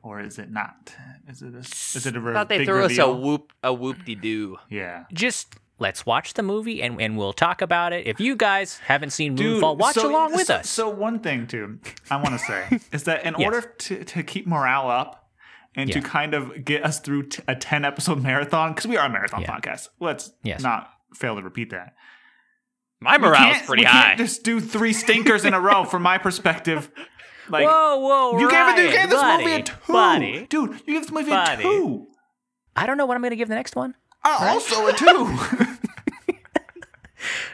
or is it not? Is it a, is it a big reveal? I thought they threw us a whoop a whoop-de-doo. Yeah. Just let's watch the movie and, and we'll talk about it. If you guys haven't seen Moonfall, watch so, along with so, us. So one thing, too, I want to say is that in yes. order to, to keep morale up and yeah. to kind of get us through t- a ten-episode marathon, because we are a marathon yeah. podcast, let's yes. not fail to repeat that. My morale's pretty we high. You can't just do three stinkers in a row from my perspective. Like, whoa, whoa, you Ryan, gave, it, you gave buddy, this movie a two. Buddy, Dude, you gave this movie buddy. a two. I don't know what I'm going to give the next one. Uh, right? Also a two.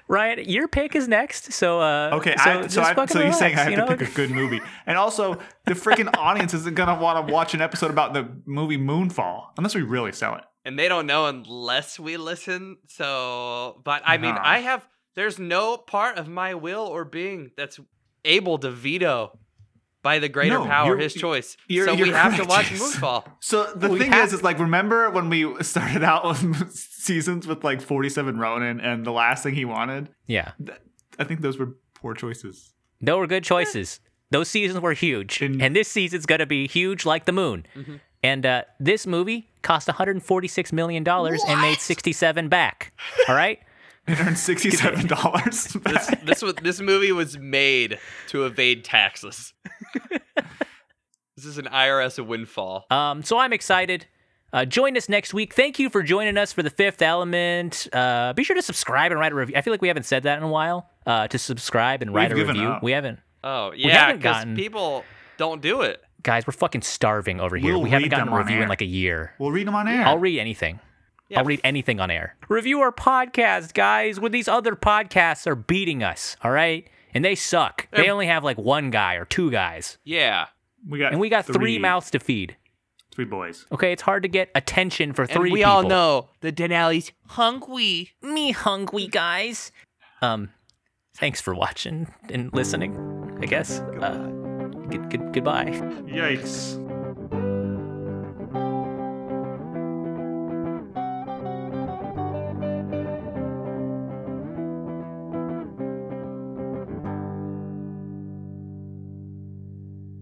Ryan, your pick is next. So, uh, okay, so, I, so, I, so you're relax, saying I have you know? to pick a good movie. And also, the freaking audience isn't going to want to watch an episode about the movie Moonfall unless we really sell it. And they don't know unless we listen. So, but I mean, no. I have. There's no part of my will or being that's able to veto by the greater no, power, his choice. You're, so you're we have righteous. to watch Moonfall. So the we thing have- is, is like, remember when we started out with seasons with like forty-seven Ronin and the last thing he wanted? Yeah. Th- I think those were poor choices. Those were good choices. Those seasons were huge. In- and this season's going to be huge like the moon. Mm-hmm. And uh, this movie cost one hundred forty-six million dollars what? and made sixty-seven back. All right? It earned sixty-seven dollars. This, this was this movie was made to evade taxes. This is an I R S windfall. Um, so I'm excited. Uh, join us next week. Thank you for joining us for The Fifth Element. Uh, be sure to subscribe and write a review. I feel like we haven't said that in a while. Uh, to subscribe and write We've a review. Up. We haven't. Oh yeah, because people don't do it. Guys, we're fucking starving over here. We'll we haven't gotten a review air. in like a year. We'll read them on air. I'll read anything. Yeah. I'll read anything on air. Review our podcast, guys. When these other podcasts are beating us, all right? And they suck. They only have like one guy or two guys. Yeah. we got And we got three, three mouths to feed. Three boys. Okay, it's hard to get attention for three people. And we people. all know the Denali's hungry. Me hungry, guys. Um, thanks for watching and listening, I guess. Uh, good, good, goodbye. Yikes.